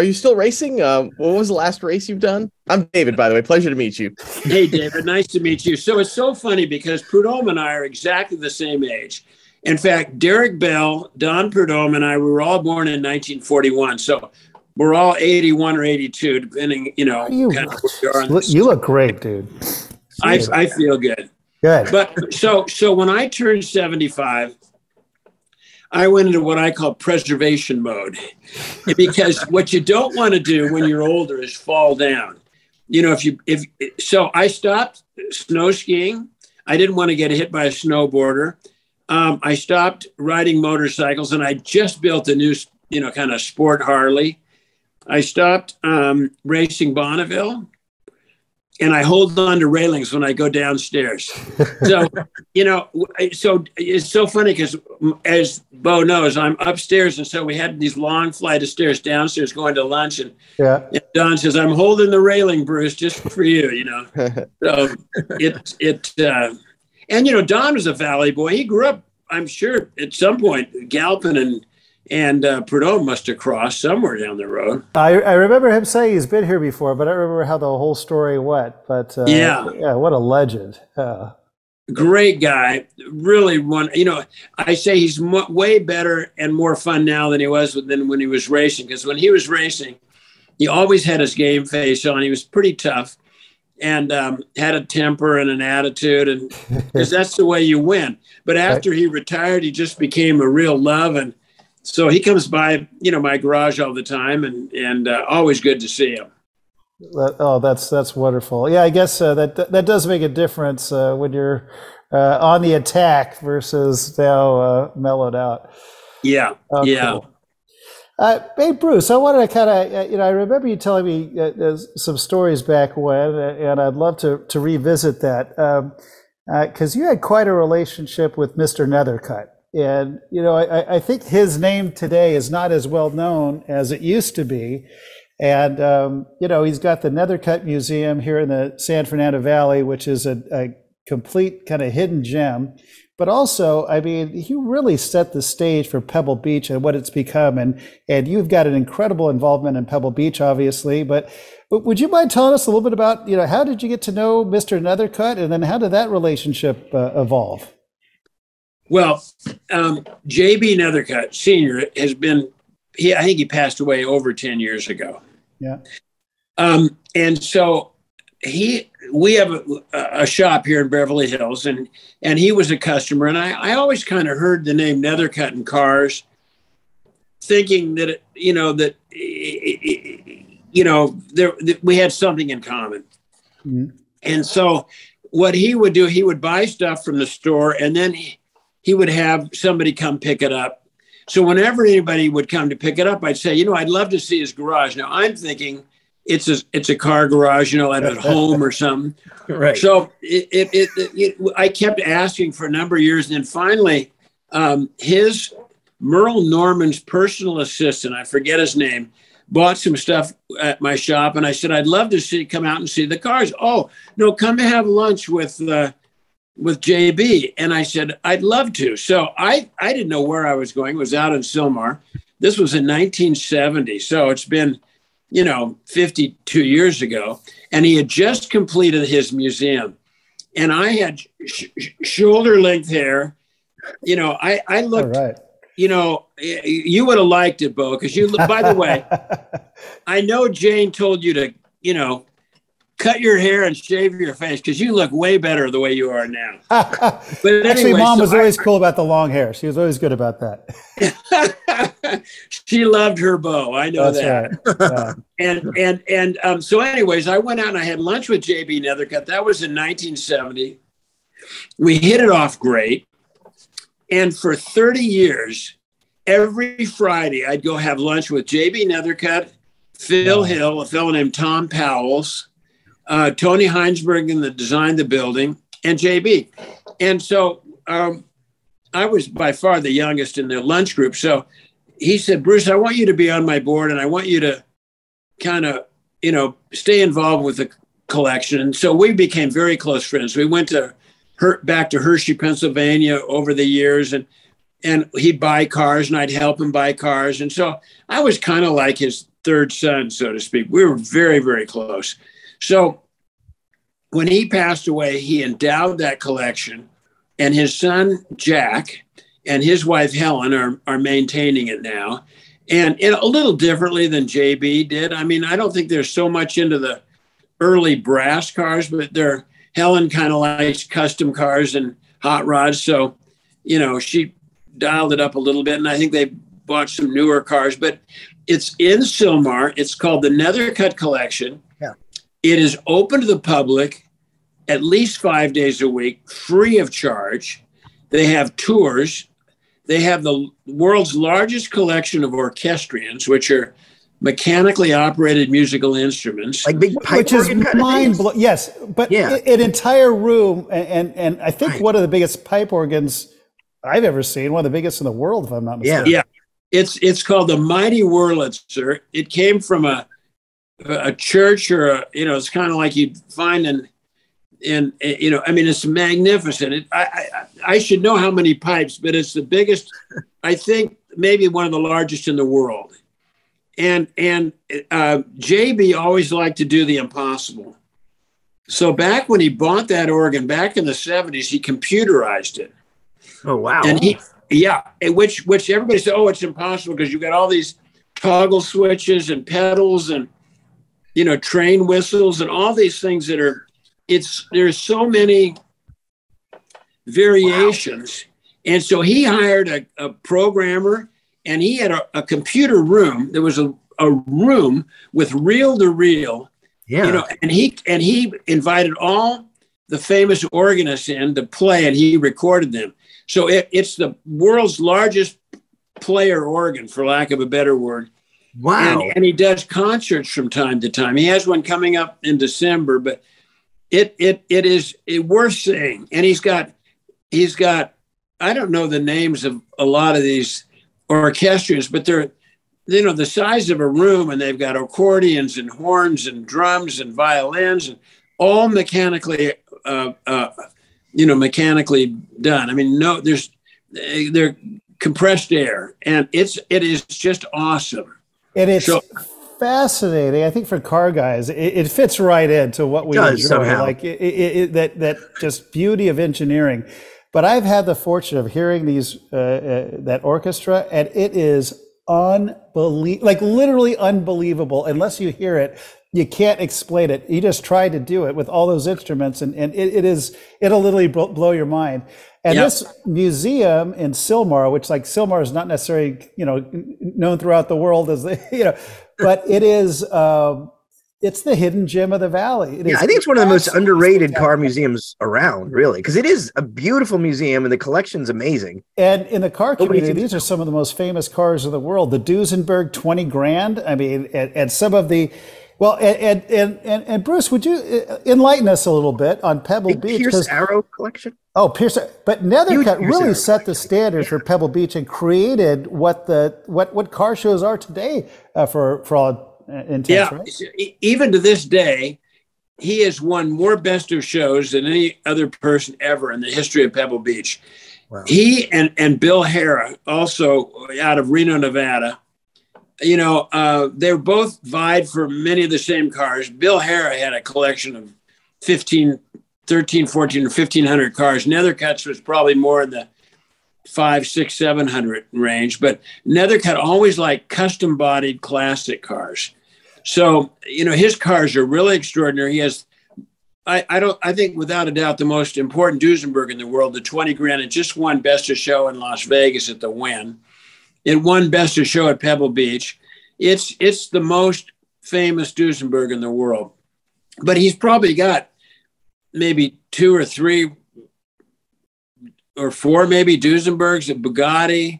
you still racing? What was the last race you've done? I'm David, by the way. Pleasure to meet you. Hey, David. Nice to meet you. So it's so funny because Prudhomme and I are exactly the same age. In fact, Derek Bell, Don Prudhomme, and I were all born in 1941, so we're all 81 or 82, depending, You look great, dude. I feel good. Good. But so when I turned 75, I went into what I call preservation mode, because what you don't want to do when you're older is fall down. So I stopped snow skiing. I didn't want to get hit by a snowboarder. I stopped riding motorcycles, and I just built a new, kind of sport Harley. I stopped racing Bonneville. and I hold on to railings when I go downstairs. So, you know, so it's so funny because as Bo knows, I'm upstairs. And so we had these long flight of stairs downstairs going to lunch. And, and Don says, I'm holding the railing, Bruce, just for you, you know. So and, you know, Don was a valley boy. He grew up, I'm sure, at some point, Galpin and Prudhomme must have crossed somewhere down the road. I remember him saying he's been here before, but I don't remember how the whole story went. But what a legend! Great guy, really. You know, I say he's way better and more fun now than he was when he was racing. Because when he was racing, he always had his game face on. He was pretty tough and had a temper and an attitude, and because that's the way you win. But after he retired, he just became a real love and. So he comes by, you know, my garage all the time, and always good to see him. Oh, that's wonderful. Yeah, I guess that does make a difference when you're on the attack versus now mellowed out. Yeah, Cool. Hey, Bruce, I wanted to kind of, I remember you telling me some stories back when, and I'd love to revisit that because you had quite a relationship with Mr. Nethercutt. And, you know, I think his name today is not as well known as it used to be. And, you know, he's got the Nethercutt Museum here in the San Fernando Valley, which is a complete kind of hidden gem. But also, I mean, he really set the stage for Pebble Beach and what it's become. And you've got an incredible involvement in Pebble Beach, obviously. But would you mind telling us a little bit about, you know, how did you get to know Mr. Nethercutt? And then how did that relationship evolve? Well, J.B. Nethercutt Sr. has been, I think he passed away over 10 years ago. Yeah. And so we have a shop here in Beverly Hills, and he was a customer. And I always kind of heard the name Nethercutt in cars, thinking that, that we had something in common. Mm-hmm. And so what he would do, he would buy stuff from the store, and then he would have somebody come pick it up. So whenever anybody would come to pick it up, I'd say, I'd love to see his garage. Now I'm thinking it's a car garage, at home or something. Right. So I kept asking for a number of years. And then finally, his Merle Norman's personal assistant, I forget his name, bought some stuff at my shop. And I said, I'd love to come out and see the cars. Oh, no, come have lunch with JB. And I said, I'd love to. So I didn't know where I was going. It was out in Sylmar. This was in 1970. So it's been, 52 years ago. And he had just completed his museum. And I had shoulder length hair. I looked, right. You would have liked it, Bo, because by the way, I know Jane told you to, cut your hair and shave your face because you look way better the way you are now. But anyway, actually, Mom was always cool about the long hair. She was always good about that. She loved her bow. I know that's that. Right. Yeah. And so anyways, I went out and I had lunch with J.B. Nethercutt. That was in 1970. We hit it off great. And for 30 years, every Friday, I'd go have lunch with J.B. Nethercutt, Phil Hill, a fellow named Tom Powles, Tony Heinsberg and designed the building, and JB. And so I was by far the youngest in their lunch group. So he said, Bruce, I want you to be on my board, and I want you to kind of, stay involved with the collection. And so we became very close friends. We went back to Hershey, Pennsylvania over the years, and he'd buy cars, and I'd help him buy cars. And so I was kind of like his third son, so to speak. We were very, very close. So when he passed away, he endowed that collection, and his son, Jack, and his wife, Helen, are maintaining it now. And a little differently than JB did. I mean, I don't think they're so much into the early brass cars, but Helen kind of likes custom cars and hot rods. So, she dialed it up a little bit, and I think they bought some newer cars. But it's in Sylmar. It's called the Nethercutt Collection. It is open to the public at least 5 days a week, free of charge. They have tours. They have the world's largest collection of orchestrions, which are mechanically operated musical instruments, like big pipe which organ is mind blowing. Yes, but yeah. An entire room, and I think one of the biggest pipe organs I've ever seen, one of the biggest in the world, if I'm not mistaken. Yeah, it's called the Mighty Wurlitzer. It came from a church, or a, you know, it's kind of like you'd find in you know, I mean, it's magnificent. I should know how many pipes, but it's the biggest. I think maybe one of the largest in the world. And JB always liked to do the impossible. So back when he bought that organ back in the 70s, he computerized it. Oh, wow. And which everybody said, oh, it's impossible because you've got all these toggle switches and pedals and, you know, train whistles and all these things that are, there's so many variations. Wow. And so he hired a programmer. And he had a computer room. There was a room with reel-to-reel, you know. And he invited all the famous organists in to play, and he recorded them. So it's the world's largest player organ, for lack of a better word. Wow! And he does concerts from time to time. He has one coming up in December, but it is worth seeing. And he's got I don't know the names of a lot of these orchestrions, but they're, you know, the size of a room, and they've got accordions and horns and drums and violins, and all mechanically, you know, mechanically done. I mean, no, they're compressed air, and it is just awesome. It is fascinating. I think for car guys, it fits right into what we enjoy, somehow. Like that just beauty of engineering. But I've had the fortune of hearing these that orchestra, and it is unbelievable, like literally unbelievable. Unless you hear it, you can't explain it. You just try to do it with all those instruments, and it'll literally blow your mind. And This museum in Sylmar, which like Sylmar is not necessarily, you know, known throughout the world as the, you know, but it is. It's the hidden gem of the valley. It is I think it's one of the most underrated car museums around, really, because it is a beautiful museum and the collection's amazing. And in the car community, these are some of the most famous cars in the world. The Duesenberg 20 grand. I mean, and some of the, well, and Bruce, would you enlighten us a little bit on Pebble Beach? Pierce Arrow collection. Oh, Pierce, but Nethercutt really set the standard for Pebble Beach and created what car shows are today for all. Intense, right? Even to this day, he has won more best of shows than any other person ever in the history of Pebble Beach. Wow. He and Bill Harrah, also out of Reno, Nevada, you know, they were both vied for many of the same cars. Bill Harrah had a collection of 1,500 cars. Nethercutt's was probably more in the 500, 600, 700 range, but Nethercutt always liked custom bodied classic cars. So, you know, his cars are really extraordinary. He has, I think without a doubt, the most important Duesenberg in the world, the 20 grand. It just won Best of Show in Las Vegas at the Wynn. It won Best of Show at Pebble Beach. It's the most famous Duesenberg in the world, but he's probably got maybe 2 or 3 or 4 maybe Duesenbergs, a Bugatti.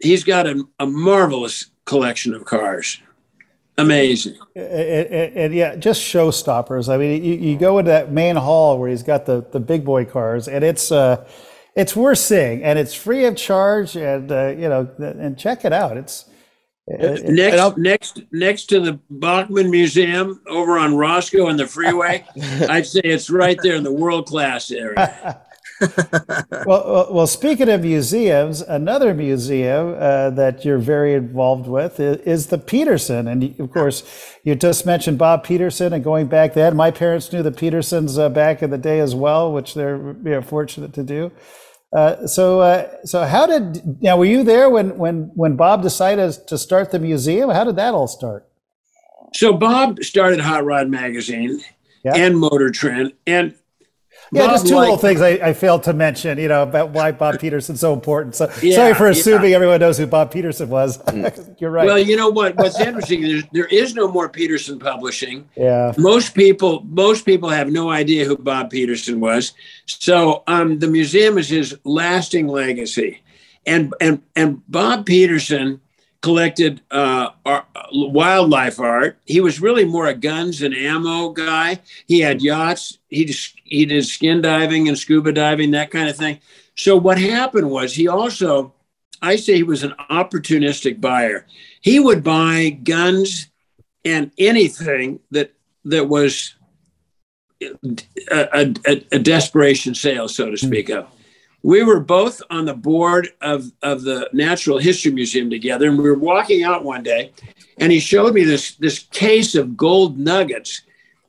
He's got a marvelous collection of cars. Amazing. And yeah, just showstoppers. I mean, you go into that main hall where he's got the big boy cars, and it's worth seeing, and it's free of charge, and, you know, and check it out. Next to the Bachman Museum over on Roscoe and the freeway, I'd say it's right there in the world-class area. well, speaking of museums, another museum that you're very involved with is the Peterson. And of course, you just mentioned Bob Peterson and going back then. My parents knew the Petersons back in the day as well, which they're, you know, fortunate to do. So how did, now were you there when Bob decided to start the museum? How did that all start? So Bob started Hot Rod Magazine and Motor Trend, and yeah, just two little things I failed to mention, you know, about why Bob Peterson's so important. So sorry for assuming everyone knows who Bob Peterson was. You're right. Well, you know what's interesting is there is no more Peterson Publishing. Yeah. Most people have no idea who Bob Peterson was. So the museum is his lasting legacy. And Bob Peterson collected wildlife art. He was really more a guns and ammo guy. He had yachts. He did skin diving and scuba diving, that kind of thing. So what happened was he also, I say he was an opportunistic buyer. He would buy guns and anything that was a desperation sale, so to speak, of. We were both on the board of the Natural History Museum together, and we were walking out one day, and he showed me this case of gold nuggets.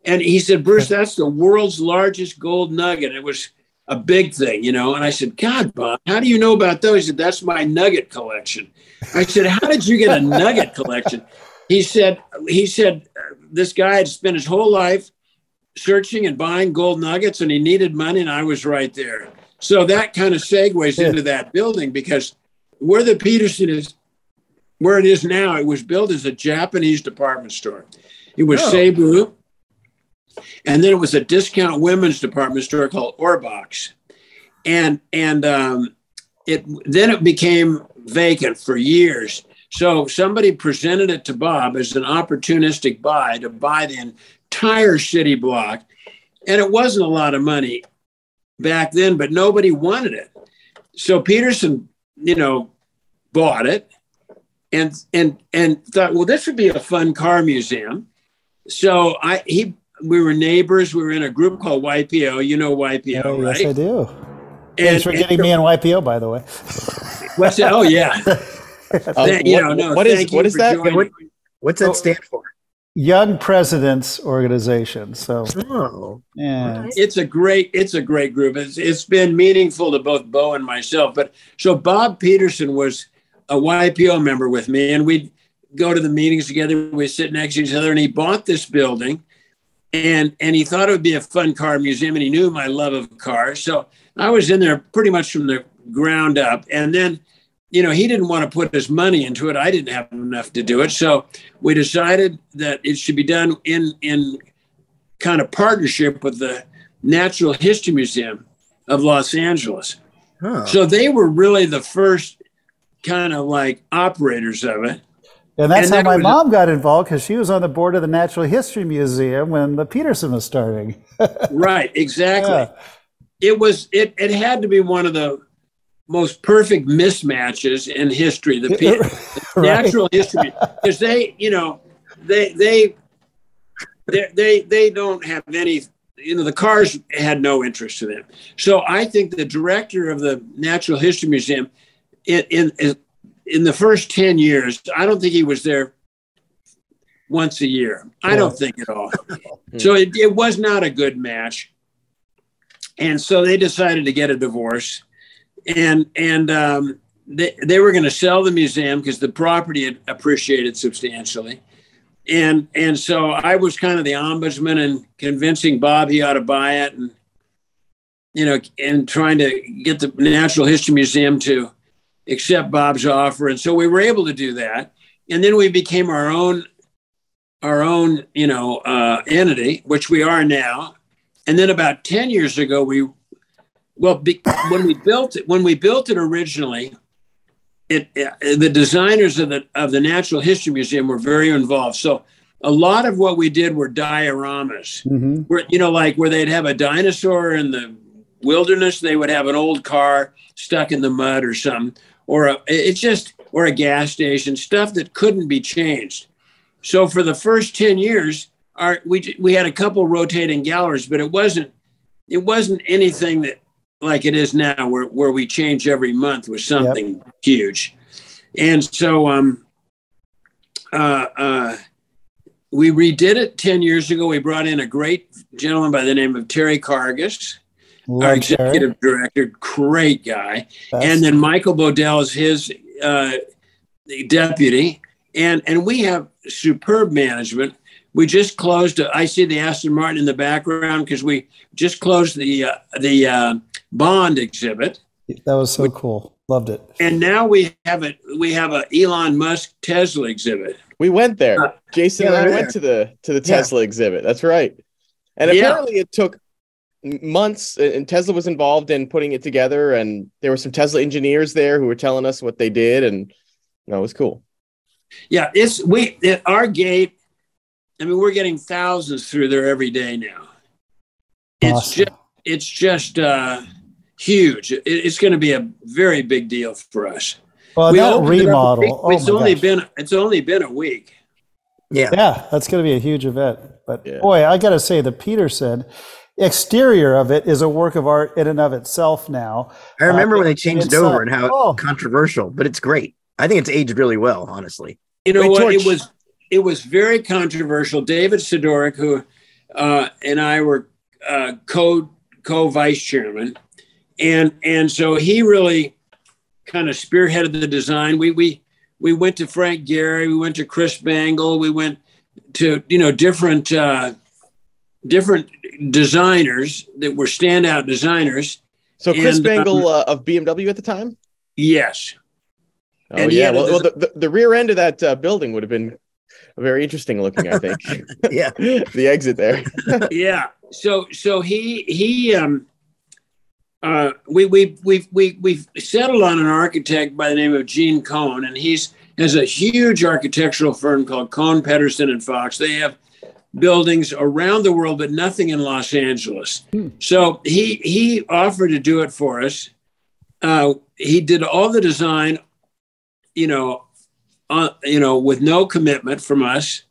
And he said, "Bruce, that's the world's largest gold nugget." It was a big thing, you know. And I said, "God, Bob, how do you know about those?" He said, "That's my nugget collection." I said, "How did you get a nugget collection?" He said, this guy had spent his whole life searching and buying gold nuggets, and he needed money, and I was right there. So that kind of segues into that building, because where the Peterson is, where it is now, it was built as a Japanese department store. It was Seibu, and then it was a discount women's department store called Orbach's, and it became vacant for years. So somebody presented it to Bob as an opportunistic buy to buy the entire city block, and it wasn't a lot of money back then, but nobody wanted it. So Peterson, you know, bought it and thought, well, this would be a fun car museum. So we were neighbors. We were in a group called YPO. You know YPO, right? Yes, I do. Thanks for getting me on YPO, by the way. What's that? Oh, yeah. What is that? What's that stand for? Young Presidents Organization. So it's a great group. It's been meaningful to both Bo and myself. But so Bob Peterson was a YPO member with me, and we'd go to the meetings together. We'd sit next to each other, and he bought this building, and he thought it would be a fun car museum, and he knew my love of cars. So I was in there pretty much from the ground up, and then, you know, he didn't want to put his money into it. I didn't have enough to do it. So we decided that it should be done in kind of partnership with the Natural History Museum of Los Angeles. Huh. So they were really the first kind of like operators of it. And that's how my mom got involved, because she was on the board of the Natural History Museum when the Peterson was starting. Right, exactly. Yeah. It had to be one of the most perfect mismatches in history, the Natural History, because they don't have any, you know, the cars had no interest to them. So I think the director of the Natural History Museum in the first 10 years, I don't think he was there once a year. I don't think at all. So it was not a good match. And so they decided to get a divorce. And they were going to sell the museum because the property had appreciated substantially. And so I was kind of the ombudsman and convincing Bob he ought to buy it, and, you know, and trying to get the Natural History Museum to accept Bob's offer. And so we were able to do that. And then we became our own, you know, entity, which we are now. And then about 10 years ago, when we built it originally, the designers of the Natural History Museum were very involved. So a lot of what we did were dioramas, where they'd have a dinosaur in the wilderness, they would have an old car stuck in the mud or something, or a gas station, stuff that couldn't be changed. So for the first 10 years, we had a couple rotating galleries, but it wasn't anything that, like it is now, where we change every month with something huge. And so we redid it 10 years ago. We brought in a great gentleman by the name of Terry Cargus, our executive director, great guy. And then Michael Bodell is his deputy. And we have superb management. We just closed. I see the Aston Martin in the background because we just closed the Bond exhibit. That was so cool. Loved it. And now we have it. We have a Elon Musk Tesla exhibit. We went there. Jason and I went to the Tesla exhibit. That's right. And apparently it took months. And Tesla was involved in putting it together. And there were some Tesla engineers there who were telling us what they did. And, you know, it was cool. Yeah, it's our gate. I mean, we're getting thousands through there every day now. Awesome. It's just huge. It's going to be a very big deal for us. Well, that remodel. It's only been a week. Yeah. Yeah, that's going to be a huge event. But boy, I got to say, the Peterson exterior of it is a work of art in and of itself now. I remember when they changed it over and how controversial, but it's great. I think it's aged really well, honestly. You know what? Torch. It was very controversial. David Sidorek, who and I were co-vice chairman, and so he really kind of spearheaded the design. We went to Frank Gehry, we went to Chris Bangle, we went to different designers that were standout designers. So Chris Bangle of BMW at the time? Yes. Oh, and yeah. Well, the rear end of that building would have been very interesting looking, I think. Yeah. The exit there. Yeah. So we've settled on an architect by the name of Gene Cohn, and has a huge architectural firm called Cohn, Pedersen and Fox. They have buildings around the world, but nothing in Los Angeles. So he offered to do it for us. He did all the design, with no commitment from us.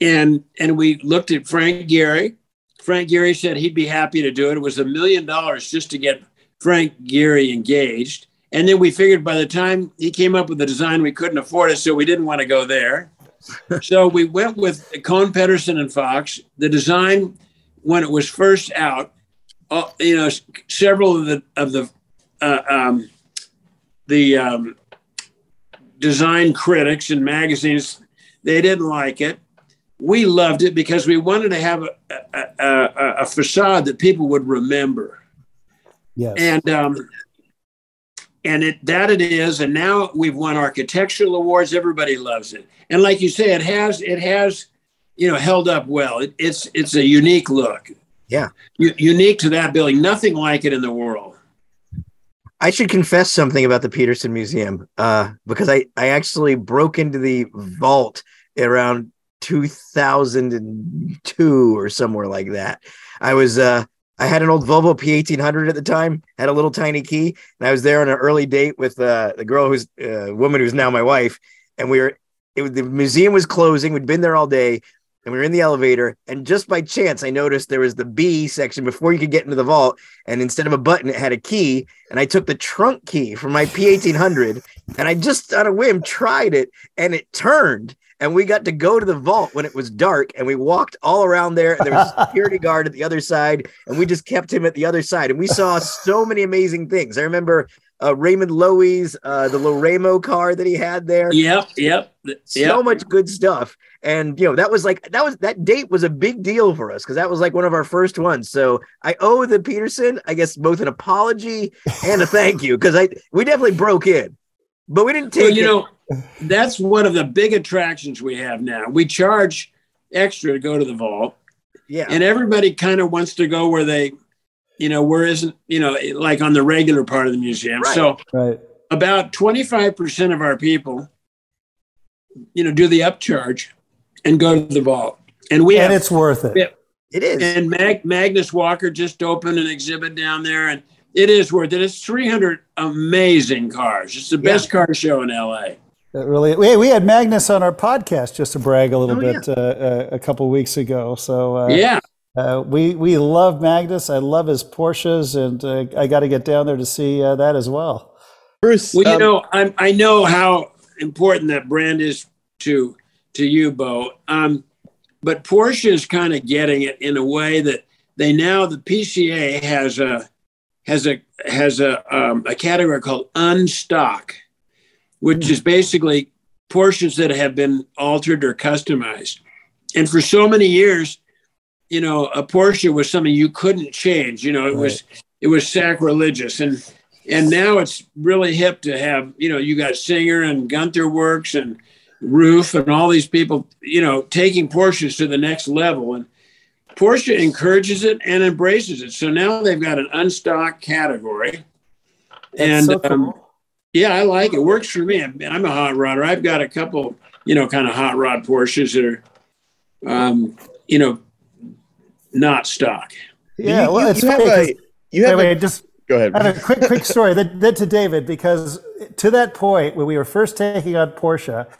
And we looked at Frank Gehry. Frank Gehry said he'd be happy to do it. It was $1 million just to get Frank Gehry engaged. And then we figured by the time he came up with the design, we couldn't afford it, so we didn't want to go there. So we went with Cohn, Pedersen and Fox. The design, when it was first out, several of the design critics and magazines, they didn't like it. We loved it because we wanted to have a facade that people would remember. Yes. And it is. And now we've won architectural awards. Everybody loves it. And like you say, it has held up well. It's a unique look. Yeah. Unique to that building. Nothing like it in the world. I should confess something about the Peterson Museum because I actually broke into the vault around 2002 or somewhere like that. I was I had an old Volvo P1800 at the time, had a little tiny key, and I was there on an early date with the girl who's woman who's now my wife, and the museum was closing. We'd been there all day, and we were in the elevator, and just by chance I noticed there was the B section before you could get into the vault, and instead of a button it had a key, and I took the trunk key from my P1800 and I just on a whim tried it, and it turned. And we got to go to the vault when it was dark, and we walked all around there, and there was a security guard at the other side, and we just kept him at the other side. And we saw so many amazing things. I remember Raymond Loewy's, the Loremo car that he had there. Yep. So much good stuff. And, that date was a big deal for us because that was like one of our first ones. So I owe the Peterson, I guess, both an apology and a thank you because we definitely broke in. But we didn't take it. That's one of the big attractions we have now. We charge extra to go to the vault. Yeah. And everybody kind of wants to go where they, where isn't, like on the regular part of the museum. Right. So about 25% of our people, do the upcharge and go to the vault. And it's worth it. It is. And Magnus Walker just opened an exhibit down there, and it is worth it. It's 300 amazing cars. It's the best car show in L.A. It really. We had Magnus on our podcast just to brag a little bit a couple weeks ago. So we love Magnus. I love his Porsches, and I got to get down there to see that as well. Bruce, well, I know how important that brand is to you, Bo. But Porsche is kind of getting it in a way that the PCA has a category called unstock, which is basically Porsches that have been altered or customized. And for so many years, a Porsche was something you couldn't change. It was sacrilegious, and now it's really hip to have. You got Singer and Gunther Works and Roof and all these people, taking Porsches to the next level. And Porsche encourages it and embraces it. So now they've got an unstock category. That's so cool. I like it. Works for me. I'm a hot rodder. I've got a couple you know, kind of hot rod Porsches that are, you know, not stock. Yeah, well, it's funny. You have a, just go ahead. I have a quick story that to David, because to that point when we were first taking on Porsche,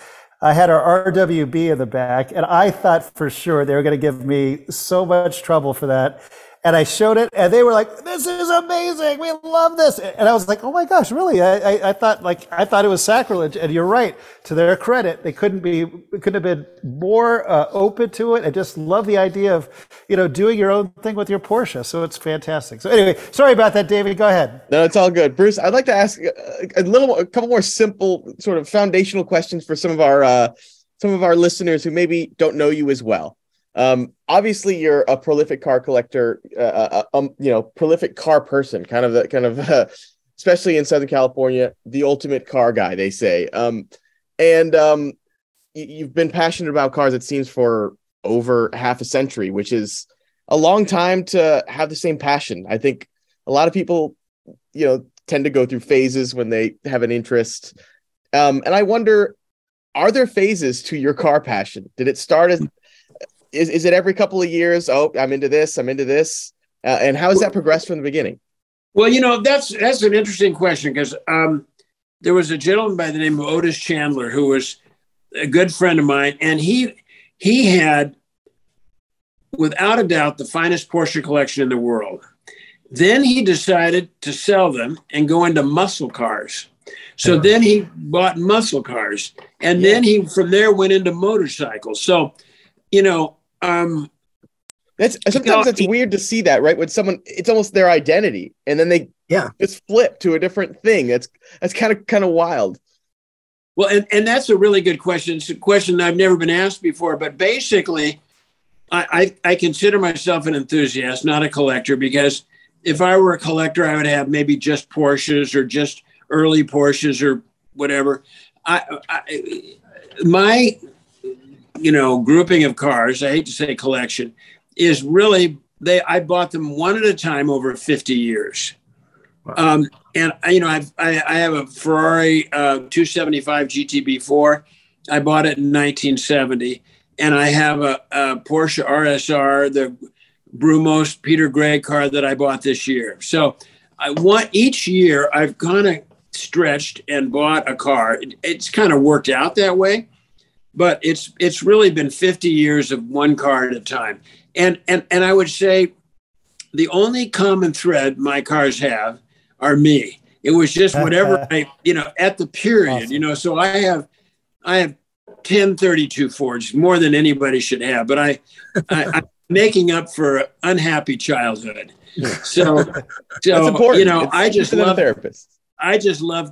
I had our RWB in the back, and I thought for sure they were going to give me so much trouble for that. And I showed it, and they were like, "This is amazing. We love this." And I was like, "Oh my gosh, really?" I thought it was sacrilege. And you're right. To their credit, they couldn't have been more open to it. I just love the idea of, you know, doing your own thing with your Porsche. So it's fantastic. So anyway, sorry about that, David. Go ahead. No, it's all good, Bruce. I'd like to ask a couple more simple, sort of foundational questions for some of our listeners who maybe don't know you as well. Obviously you're a prolific car collector, you know, prolific car person, kind of, especially in Southern California, the ultimate car guy, they say. You've been passionate about cars, it seems, for over half a century, which is a long time to have the same passion. I think a lot of people, you know, tend to go through phases when they have an interest. And I wonder, are there phases to your car passion? Did it start as, Is it every couple of years? Oh, I'm into this. And how has that progressed from the beginning? Well, you know, that's an interesting question, because there was a gentleman by the name of Otis Chandler who was a good friend of mine. And he had, without a doubt, the finest Porsche collection in the world. Then he decided to sell them and go into muscle cars. So then he bought muscle cars. And then he, from there, went into motorcycles. So, you know, that's weird to see that, right? When someone, it's almost their identity, and then they just flip to a different thing. That's kind of wild. Well, and that's a really good question. It's a question that I've never been asked before, but basically I consider myself an enthusiast, not a collector, because if I were a collector, I would have maybe just Porsches or just early Porsches or whatever. My you know, grouping of cars, I hate to say collection, is really, I bought them one at a time over 50 years. Wow. And, you know, I have a Ferrari 275 GTB4. I bought it in 1970. And I have a Porsche RSR, the Brumos Peter Gregg car that I bought this year. So each year I've kind of stretched and bought a car. It's kind of worked out that way. But it's really been 50 years of one car at a time. And I would say the only common thread my cars have are me. It was just whatever I, you know, at the period, awesome. You know, so I have 1032 Fords, more than anybody should have, but I'm making up for unhappy childhood. So you know, I just love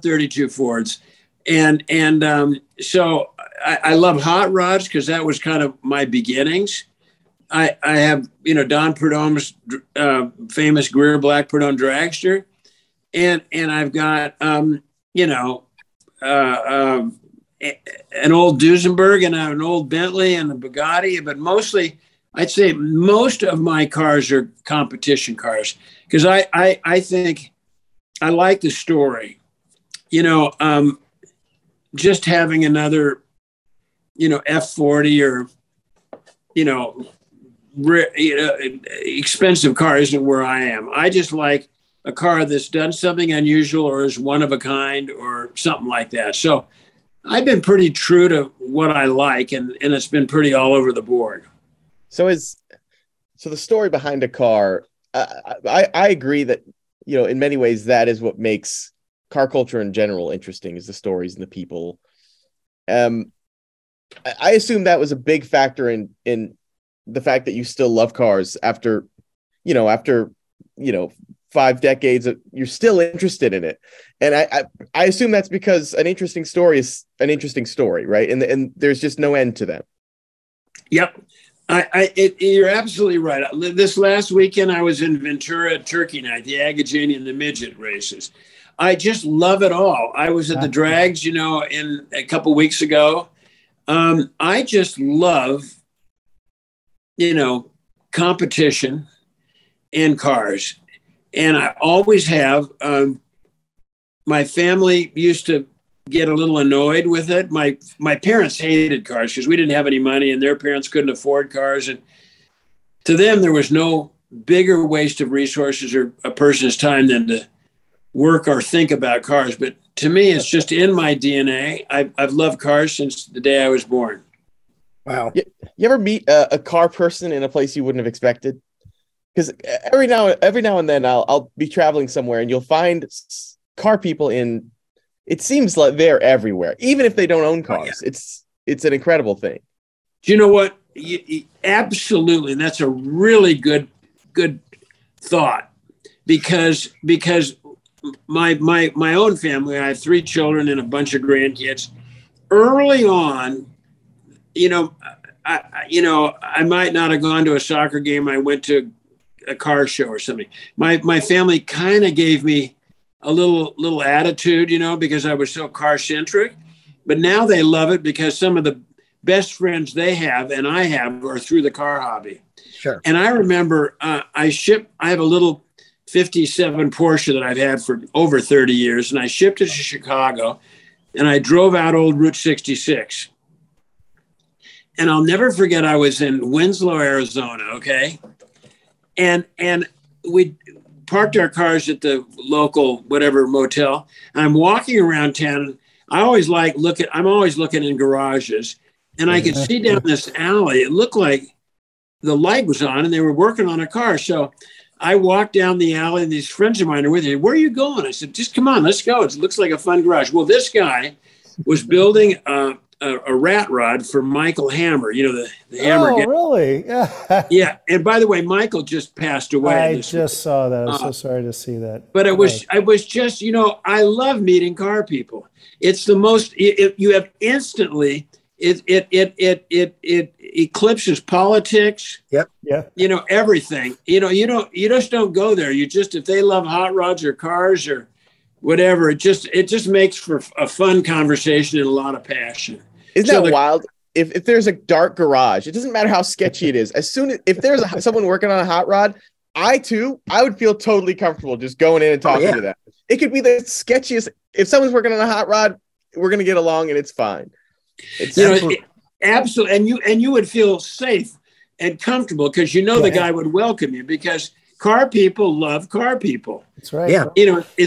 32 Fords. And so I love hot rods, because that was kind of my beginnings. I have, you know, Don Prudhomme's famous Greer Black Prudhomme dragster, and I've got you know, an old Duesenberg and an old Bentley and a Bugatti, but mostly I'd say most of my cars are competition cars, because I think I like the story, you know. Just having another, you know, F40 or, you know, expensive car isn't where I am. I just like a car that's done something unusual or is one of a kind or something like that. So I've been pretty true to what I like, and it's been pretty all over the board. So the story behind a car, I agree that, you know, in many ways that is what makes car culture in general interesting, is the stories and the people. I assume that was a big factor in the fact that you still love cars after 5 decades of, you're still interested in it. And I assume that's because an interesting story is an interesting story, right? And there's just no end to them. Yep. You're absolutely right. This last weekend I was in Ventura at Turkey Night, the Agajanian and the midget races. I just love it all. I was at the drags, you know, in a couple weeks ago. I just love, you know, competition and cars. And I always have. My family used to get a little annoyed with it. My parents hated cars because we didn't have any money and their parents couldn't afford cars. And to them, there was no bigger waste of resources or a person's time than to work or think about cars. But to me, it's just in my DNA. I've loved cars since the day I was born. Wow. You ever meet a car person in a place you wouldn't have expected? Because every now and then I'll be traveling somewhere and you'll find car people in, it seems like they're everywhere, even if they don't own cars. Oh, yeah. It's an incredible thing. Do you know what? Absolutely. And that's a really good thought, because my own family, I have 3 children and a bunch of grandkids. Early on, I might not have gone to a soccer game. I went to a car show or something. My family kind of gave me a little attitude, because I was so car centric, but now they love it because some of the best friends they have and I have are through the car hobby. Sure. And I remember I have a little 57 Porsche that I've had for over 30 years. And I shipped it to Chicago and I drove out old Route 66. And I'll never forget, I was in Winslow, Arizona, okay? And we parked our cars at the local whatever motel. And I'm walking around town. I'm always looking in garages. And I could see down this alley. It looked like the light was on and they were working on a car. So I walked down the alley and these friends of mine are with me. Where are you going? I said, just come on, let's go. It looks like a fun garage. Well, this guy was building a rat rod for Michael Hammer, the Hammer guy. Oh, really? Yeah. Yeah. And by the way, Michael just passed away. I just saw that. I'm so sorry to see that. But it was, I was just, I love meeting car people. It's the most, you have instantly, it eclipses politics. Yep. Yeah. Everything, you just don't go there. You just, if they love hot rods or cars or whatever, it just makes for a fun conversation and a lot of passion. Isn't that wild? If there's a dark garage, it doesn't matter how sketchy it is. If there's someone working on a hot rod, I would feel totally comfortable just going in and talking to them. It could be the sketchiest. If someone's working on a hot rod, we're going to get along and it's fine. Absolutely. And you would feel safe and comfortable because the guy would welcome you because car people love car people. That's right. Yeah.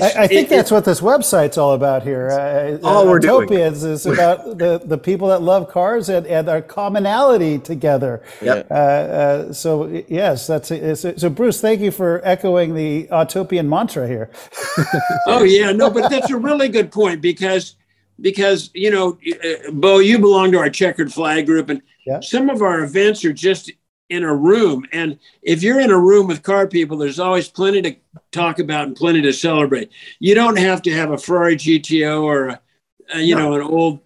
I think that's what this website's all about here. All we're doing is about the people that love cars and our commonality together. Yep. So Bruce, thank you for echoing the Autopian mantra here. Oh yeah, no, but that's a really good point because Bo, you belong to our Checkered Flag group, and some of our events are just in a room. And if you're in a room with car people, there's always plenty to talk about and plenty to celebrate. You don't have to have a Ferrari GTO or, an old,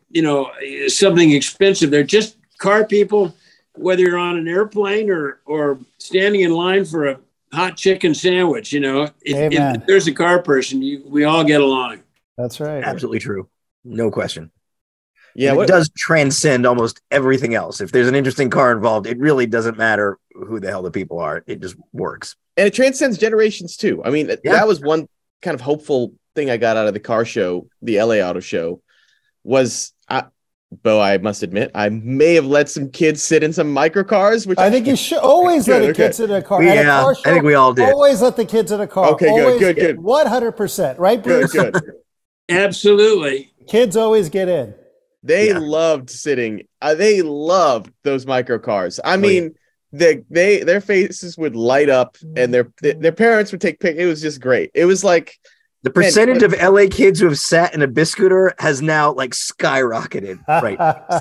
something expensive. They're just car people, whether you're on an airplane or standing in line for a hot chicken sandwich, if there's a car person, we all get along. That's right. Absolutely true. No question. Yeah, it does transcend almost everything else. If there's an interesting car involved, it really doesn't matter who the hell the people are. It just works. And it transcends generations, too. I mean, that was one kind of hopeful thing I got out of the car show, the LA Auto Show, was, I must admit, I may have let some kids sit in some microcars. Which I think you should always let the kids sit in a car. Yeah, at a car show, I think we all did. Always let the kids in a car. Okay, good. 100%, right, Bruce? Good. Absolutely. Kids always get in. They loved sitting. They loved those microcars. I mean, their faces would light up, and their parents would take pictures. It was just great. It was like the percentage of LA kids who have sat in a biscooter has now skyrocketed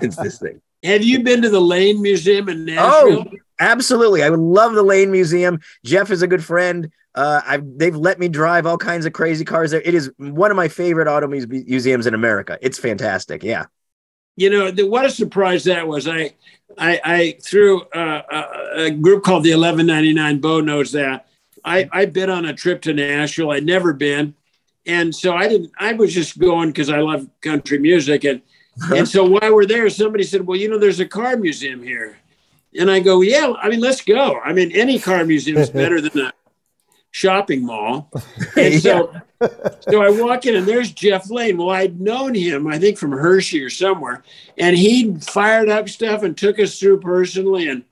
since this thing. Have you been to the Lane Museum in Nashville? Oh, absolutely. I love the Lane Museum. Jeff is a good friend. They've let me drive all kinds of crazy cars there. It is one of my favorite auto museums in America. It's fantastic. Yeah. What a surprise that was. I threw a group called the 1199. Bo knows that. I bid on a trip to Nashville. I'd never been. And so I was just going because I love country music. And so while we're there, somebody said, well, there's a car museum here. And I go, yeah, let's go. Any car museum is better than shopping mall. And so, so I walk in and there's Jeff Lane. Well, I'd known him, I think from Hershey or somewhere, and he fired up stuff and took us through personally. And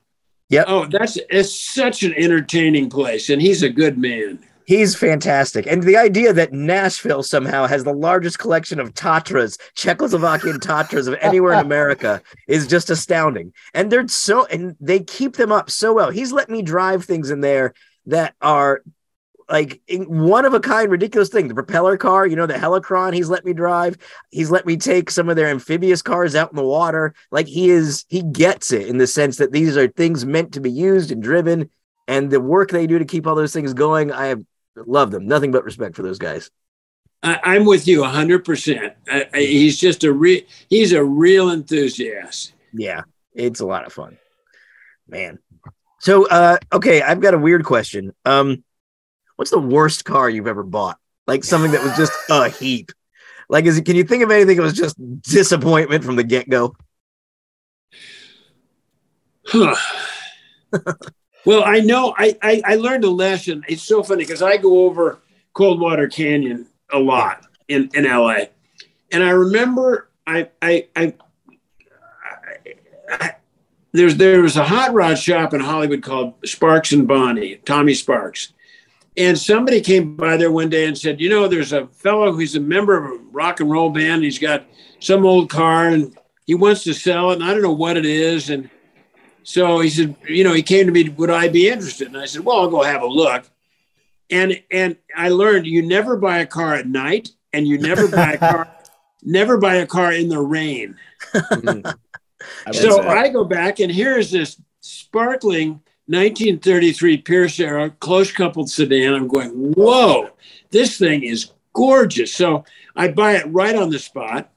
yeah, oh, it's such an entertaining place. And he's a good man. He's fantastic. And the idea that Nashville somehow has the largest collection of Tatras, Czechoslovakian Tatras of anywhere in America is just astounding. And they're so, and they keep them up so well. He's let me drive things in there that are like one of a kind, ridiculous thing. The propeller car, you know, the Helicron, he's let me drive. He's let me take some of their amphibious cars out in the water. Like he gets it in the sense that these are things meant to be used and driven, and the work they do to keep all those things going. I have, love them. Nothing but respect for those guys. I'm with you 100%. He's just he's a real enthusiast. Yeah, it's a lot of fun, man. So, okay, I've got a weird question. What's the worst car you've ever bought? Like something that was just a heap. Like, can you think of anything that was just disappointment from the get-go? Huh. Well, I know I learned a lesson. It's so funny because I go over Coldwater Canyon a lot in LA. And I remember there was a hot rod shop in Hollywood called Sparks and Bonnie, Tommy Sparks. And somebody came by there one day and said, you know, there's a fellow who's a member of a rock and roll band. He's got some old car and he wants to sell it. And I don't know what it is. And so he said, you know, he came to me, would I be interested? And I said, well, I'll go have a look. And I learned you never buy a car at night, and you never buy a car, never buy a car in the rain. So I go back, and here is this sparkling 1933 Pierce Arrow close-coupled sedan. I'm going, whoa, this thing is gorgeous. So I buy it right on the spot.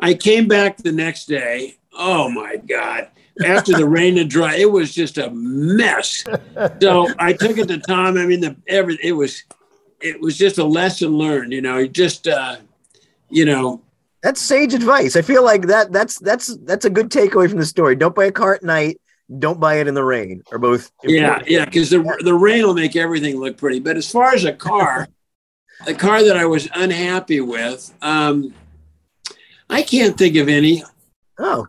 I came back the next day. Oh, my God. After the rain and dry, it was just a mess. So I took it to Tom. I mean, it was just a lesson learned, you know, just, you know. That's sage advice. I feel like that's a good takeaway from the story. Don't buy a car at night. Don't buy it in the rain, or both. Important. Yeah, because the rain will make everything look pretty. But as far as a car, the car that I was unhappy with, I can't think of any. Oh,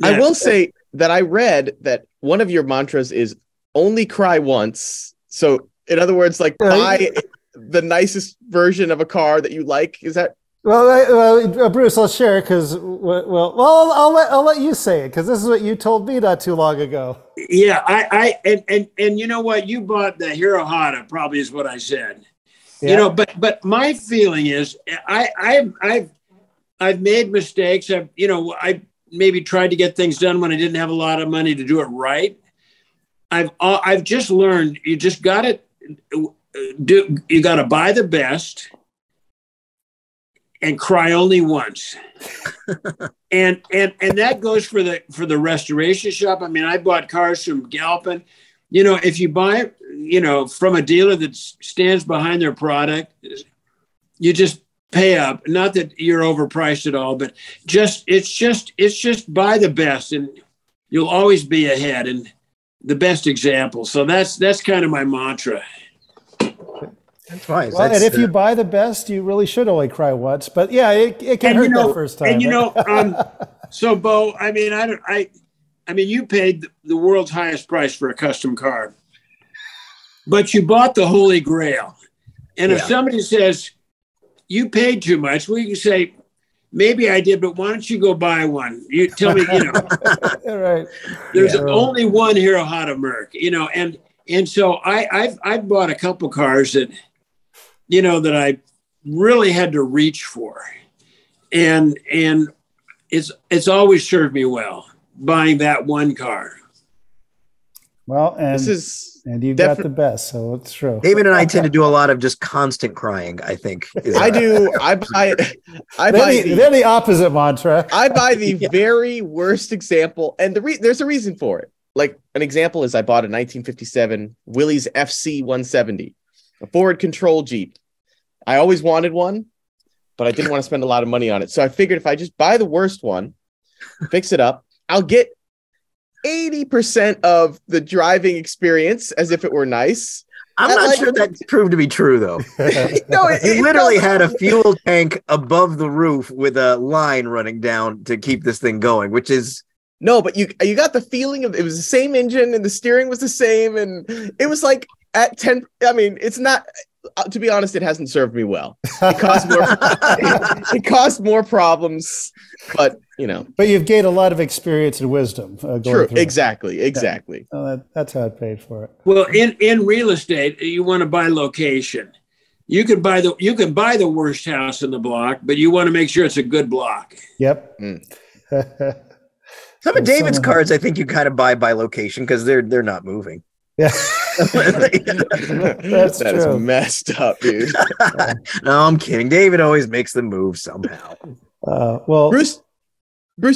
I will say that I read that one of your mantras is only cry once. So in other words, like buy the nicest version of a car that you like. Is that? Well, Bruce, I'll share because I'll let you say it because this is what you told me not too long ago. Yeah, I and you know what, you bought the Hirohata probably is what I said. Yeah. You know, but my feeling is I've made mistakes. I maybe tried to get things done when I didn't have a lot of money to do it right. I've just learned you just got to do. You got to buy the best and cry only once. and that goes for the restoration shop. I mean, I bought cars from Galpin. You know, if you buy, you know, from a dealer that stands behind their product, you just pay up. Not that you're overpriced at all, but just buy the best and you'll always be ahead and the best example. So that's kind of my mantra. That's wise. Well, and if you buy the best, you really should only cry once, but yeah, it can hurt, you know, the first time. And you know, so Bo, I mean, I mean, you paid the world's highest price for a custom car, but you bought the Holy Grail. And if somebody says, you paid too much, well, you can say, maybe I did, but why don't you go buy one? You tell me, you know. Right. There's only one Hirohata Merc, you know, and so I've bought a couple cars that, you know, that I really had to reach for, and it's always served me well buying that one car. Well, and this is. And you've got the best, so it's true. David and I tend to do a lot of just constant crying, I think. I do. They're the opposite mantra. I buy the very worst example, and there's a reason for it. Like, an example is I bought a 1957 Willys FC 170, a forward control Jeep. I always wanted one, but I didn't want to spend a lot of money on it. So I figured if I just buy the worst one, fix it up, I'll get 80% of the driving experience as if it were nice. I'm not sure that proved to be true, though. No, he literally had a fuel tank above the roof with a line running down to keep this thing going, which is... No, but you got the feeling of it was the same engine and the steering was the same. And it was like at 10. I mean, it's not... To be honest, it hasn't served me well. It caused more, it caused more problems, but you know. But you've gained a lot of experience and wisdom. True, exactly. Yeah. Oh, that's how I paid for it. Well, in real estate, you want to buy location. You can buy the worst house in the block, but you want to make sure it's a good block. Yep. Some of David's cards, I think, you kind of buy by location because they're not moving. Yeah. That is messed up, dude. No, I'm kidding. David always makes the move somehow. Well, Bruce,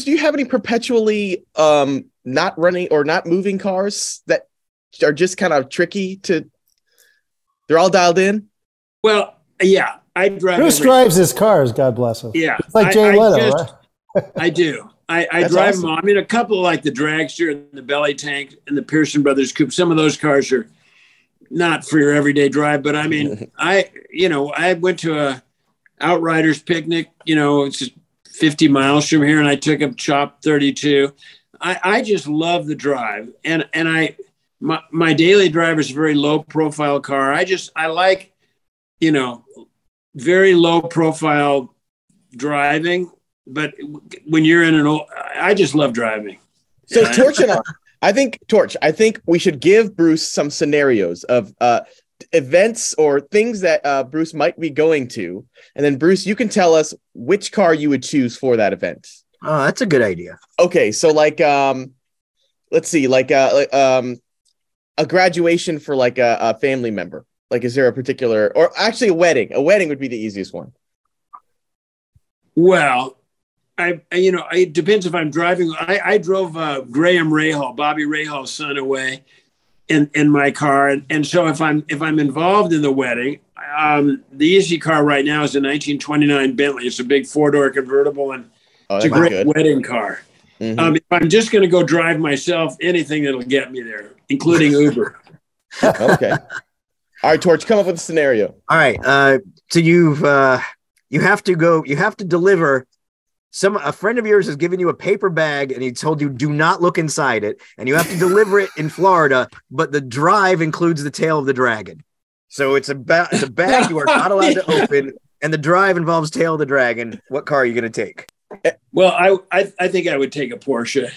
do you have any perpetually not running or not moving cars that are just kind of tricky to? They're all dialed in. Well, yeah, I drive. Bruce drives his cars. God bless him. Yeah, it's like Jay Leno, right? I do. I drive them all. I mean, a couple like the dragster and the belly tank and the Pearson Brothers coupe. Some of those cars are not for your everyday drive, but I mean, I went to a Outriders picnic, it's just 50 miles from here. And I took up Chop 32. I just love the drive. And my daily drive is a very low profile car. I like, very low profile driving. But when you're in I just love driving. So Torch and I think we should give Bruce some scenarios of events or things that Bruce might be going to. And then Bruce, you can tell us which car you would choose for that event. Oh, that's a good idea. Okay. So let's see, a graduation for like a family member. Like, is there a particular, or actually a wedding? A wedding would be the easiest one. Well, it depends if I'm driving. I drove Graham Rahal, Bobby Rahal's son, away in my car, and so if I'm involved in the wedding, the easy car right now is a 1929 Bentley. It's a big four-door convertible, and it's a great wedding car. Mm-hmm. If I'm just going to go drive myself, anything that'll get me there, including Uber. Okay. All right, Torch, come up with a scenario. All right. So you have to go. You have to deliver. A friend of yours has given you a paper bag, and he told you do not look inside it, and you have to deliver it in Florida. But the drive includes the tail of the dragon, so it's a bag you are not allowed to open, and the drive involves tail of the dragon. What car are you going to take? Well, I think I would take a Porsche.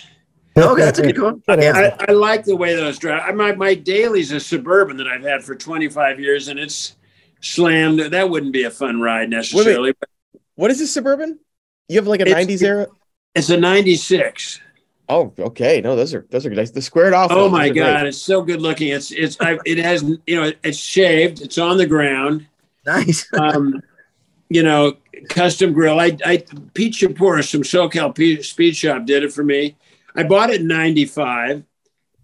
Okay, that's a good one. I like the way those drive. My daily's a Suburban that I've had for 25 years, and it's slammed. That wouldn't be a fun ride necessarily. Wait, what is this Suburban? You have like a 90s era? It's a 96. Oh, okay. No, those are nice. The squared off. Oh my God. Great. It's so good looking. It has, it's shaved. It's on the ground. Nice. Custom grill. Pete Shapouris from SoCal Speed Shop did it for me. I bought it in 95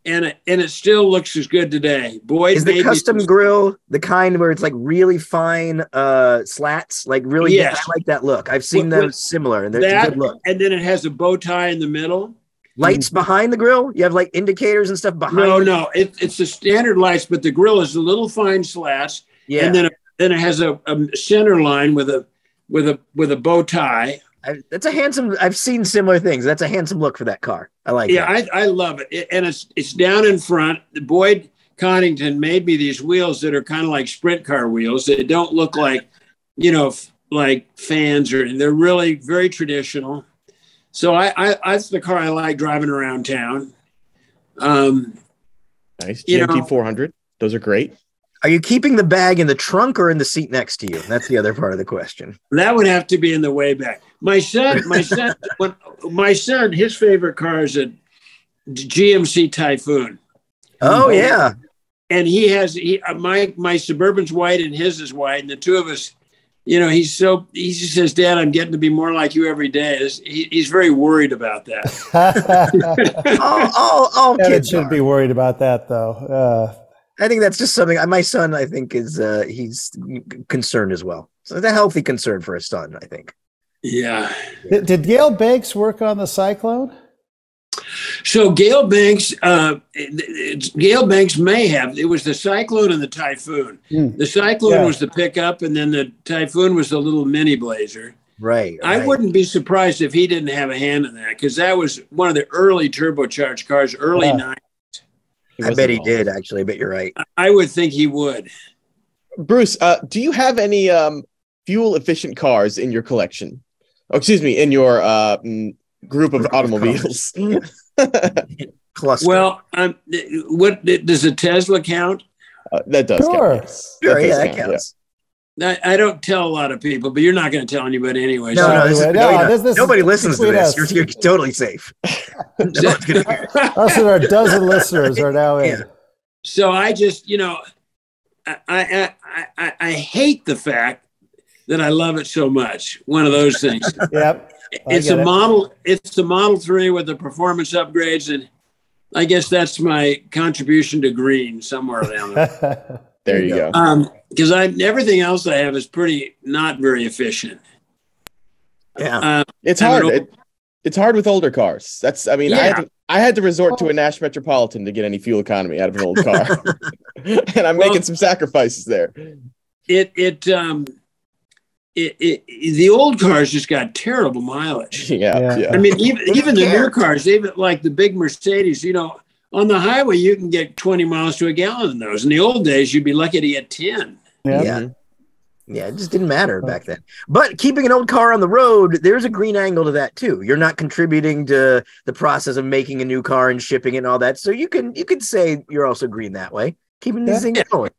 and it still looks as good today. Boy, is the custom grill the kind where it's like really fine slats? Like really, yes. I like that look. I've seen them similar, and they're a good look. And then it has a bow tie in the middle. Lights behind the grill? You have like indicators and stuff behind? No. It's the standard lights, but the grill is the little fine slats. Yeah. And then it has a center line with a bow tie. That's a handsome. I've seen similar things. That's a handsome look for that car. I like it. Yeah, I love it. And it's down in front. Boyd Connington made me these wheels that are kind of like sprint car wheels. They don't look like, like fans or. They're really very traditional. So that's the car I like driving around town. Nice GMT 400. Those are great. Are you keeping the bag in the trunk or in the seat next to you? That's the other part of the question. That would have to be in the way back. My son, his favorite car is a GMC Typhoon. Oh yeah, and he has my Suburban's white and his is white, and the two of us, he just says, "Dad, I'm getting to be more like you every day." He's very worried about that. All kids should be worried about that, though. I think that's just something my son, I think, is he's concerned as well. So it's a healthy concern for a son, I think. Yeah. Did Gail Banks work on the Cyclone? So Gale Banks may have, it was the cyclone and the typhoon. Mm. The cyclone was the pickup, and then the typhoon was the little mini Blazer. Right. I wouldn't be surprised if he didn't have a hand in that, because that was one of the early turbocharged cars, early 90s. I bet he did, actually. I bet you're right. I would think he would. Bruce, do you have any fuel-efficient cars in your collection? Oh, excuse me, in your group of automobiles. Cluster. Well, what does a Tesla count? That does count. Sure, that counts. Yeah. I don't tell a lot of people, but you're not going to tell anybody anyway. No, nobody listens to this. You're totally safe. Us and our dozen listeners are now in. Yeah. So I just, I hate the fact that I love it so much. One of those things. Yep. It's the Model 3 with the performance upgrades, and I guess that's my contribution to green somewhere down there. There you go. Because everything else I have is pretty not very efficient. Yeah, it's hard. It's hard with older cars. I had to resort to a Nash Metropolitan to get any fuel economy out of an old car, and I'm making some sacrifices there. The old cars just got terrible mileage. Yeah. I mean, even the newer cars, even like the big Mercedes, on the highway, you can get 20 miles to a gallon in those. In the old days, you'd be lucky to get 10. Yeah, it just didn't matter back then. But keeping an old car on the road, there's a green angle to that, too. You're not contributing to the process of making a new car and shipping it and all that. So you can say you're also green that way, keeping these things going.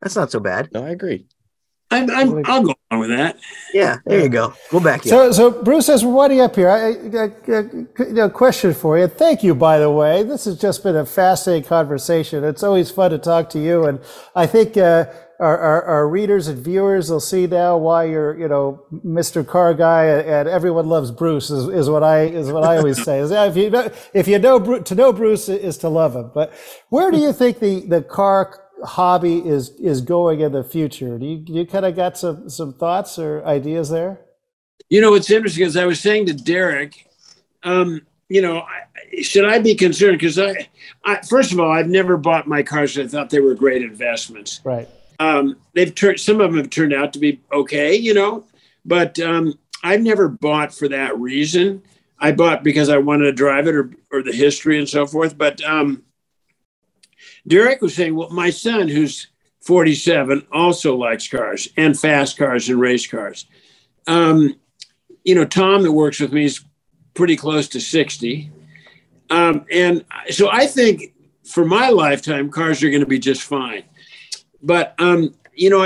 That's not so bad. No, I agree. I'll go along with that. Yeah, there you go. Go back here. So Bruce, as we're winding up here, I question for you. Thank you, by the way. This has just been a fascinating conversation. It's always fun to talk to you, and I think our readers and viewers will see now why you're, Mr. Car Guy, and everyone loves Bruce is what I always say. If you know Bruce is to love him. But where do you think the car hobby is going in the future? Do you kind of got some thoughts or ideas there? It's interesting, as I was saying to Derek, should I be concerned? Because I first of all, I've never bought my cars. I thought they were great investments. Right. Some of them have turned out to be okay, but I've never bought for that reason. I bought because I wanted to drive it or the history and so forth. But Derek was saying, well, my son, who's 47, also likes cars and fast cars and race cars. Tom, that works with me, is pretty close to 60. And so I think for my lifetime, cars are going to be just fine. But, I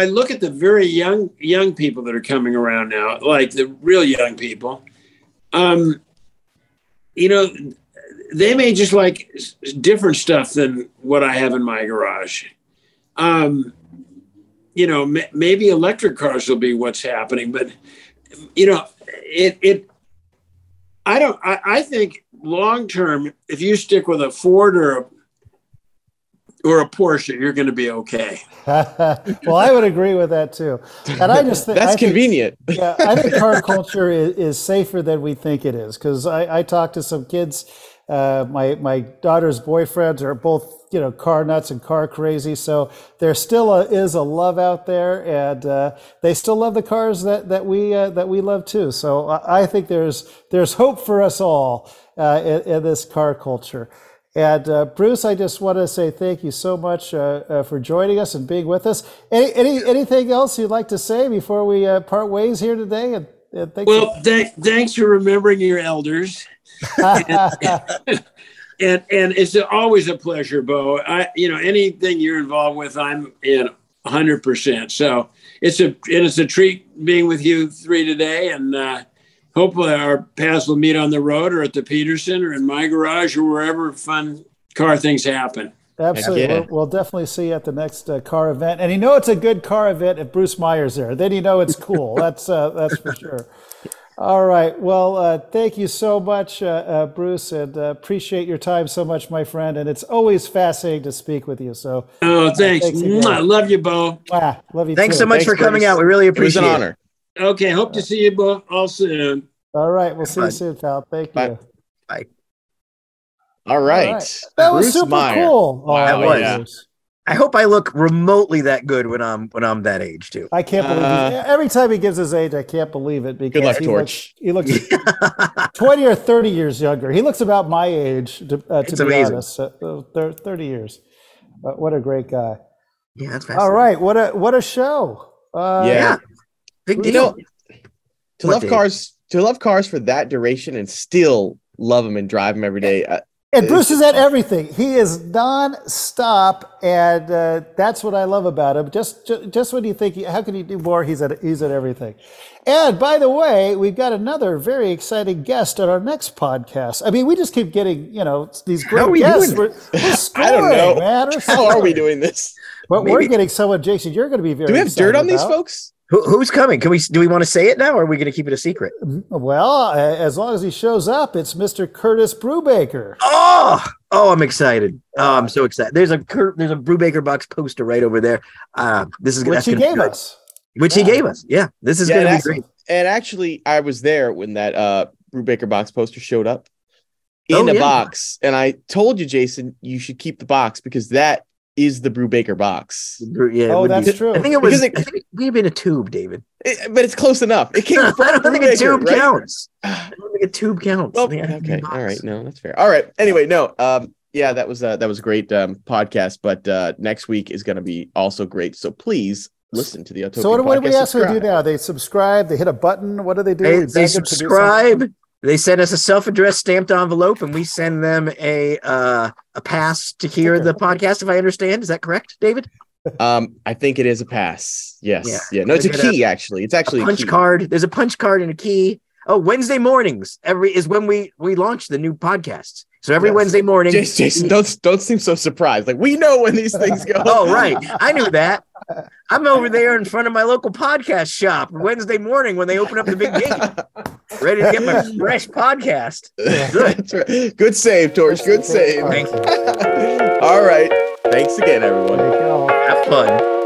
look at the very young people that are coming around now, like the real young people, they may just like different stuff than what I have in my garage. Maybe electric cars will be what's happening, but I think long-term, if you stick with a Ford or a Porsche, you're going to be okay. Well, I would agree with that too. And I just think that's convenient. Yeah. I think car culture is safer than we think it is. Cause I talked to some kids, my daughter's boyfriends are both, car nuts and car crazy. So there still is a love out there, and they still love the cars that we love too. So I think there's hope for us all in this car culture. And Bruce, I just want to say thank you so much for joining us and being with us. Anything else you'd like to say before we part ways here today? Thanks for remembering your elders. and it's always a pleasure, Bo. Anything you're involved with, I'm in 100%. So it's a treat being with you three today, and hopefully our paths will meet on the road or at the Peterson or in my garage or wherever fun car things happen. Absolutely. Yeah. We'll definitely see you at the next car event. And it's a good car event if Bruce Meyer's there. Then it's cool. That's for sure. All right. Well, thank you so much, Bruce, and appreciate your time so much, my friend. And it's always fascinating to speak with you. So, thanks again. I love you, Bo. Wow, love you thanks too. So much thanks for coming out. We really appreciate it. It was an honor. Okay, hope to see you both all soon. All right, we'll see you soon, pal. Thank you. Bye. All right. That was Bruce super Meyer. Cool. Oh, wow, that yeah. was. I hope I look remotely that good when I'm that age too. I can't believe it. Every time he gives his age, I can't believe it because good luck, Torch. He looks 20 or 30 years younger. He looks about my age, to be honest. 30 years. What a great guy. Yeah, that's fascinating. All right, what a show. Yeah. Big deal. To love cars for that duration and still love them and drive them every day. And Bruce is at everything. He is non-stop, and that's what I love about him. Just when you think, how can he do more? He's at everything. And by the way, we've got another very exciting guest on our next podcast. I mean, we just keep getting, these great guests. We're scoring, I don't know. Man, how are we doing this? But maybe. We're getting someone, Jason, you're going to be very. Do we have dirt on these folks? Who's coming? Do we want to say it now, or are we going to keep it a secret? Well, as long as he shows up, it's Mr. Curtis Brubaker. Oh, I'm excited. I'm so excited. There's a Brubaker box poster right over there. This is which he gave good. Us. Which he gave us. Yeah, this is going to be great. And actually, I was there when that Brubaker box poster showed up in a box, and I told you, Jason, you should keep the box because that is the Brubaker box. Yeah, that's true. I think it was. I think it would have been a tube, David. But it's close enough. It came from I don't think a tube counts. I don't think a tube counts. Well, okay. All right. No, that's fair. All right. Anyway, no. Yeah, that was a great podcast. But next week is going to be also great. So please listen to the Autopian. So what do we ask them to do now? They subscribe. They hit a button. What do they do? They subscribe. They send us a self-addressed stamped envelope, and we send them a pass to hear the podcast, if I understand. Is that correct, David? I think it is a pass. Yes. Yeah. No, it's a key, actually. It's actually a punch card. There's a punch card and a key. Oh, Wednesday mornings is when we launch the new podcasts. So every Wednesday morning. Jason, don't seem so surprised. Like, we know when these things go. Oh, right. I knew that. I'm over there in front of my local podcast shop Wednesday morning when they open up the big gate, ready to get my fresh podcast. Good, right. Good save, Torch. Good save. Thanks. All right. Thanks again, everyone. Have fun.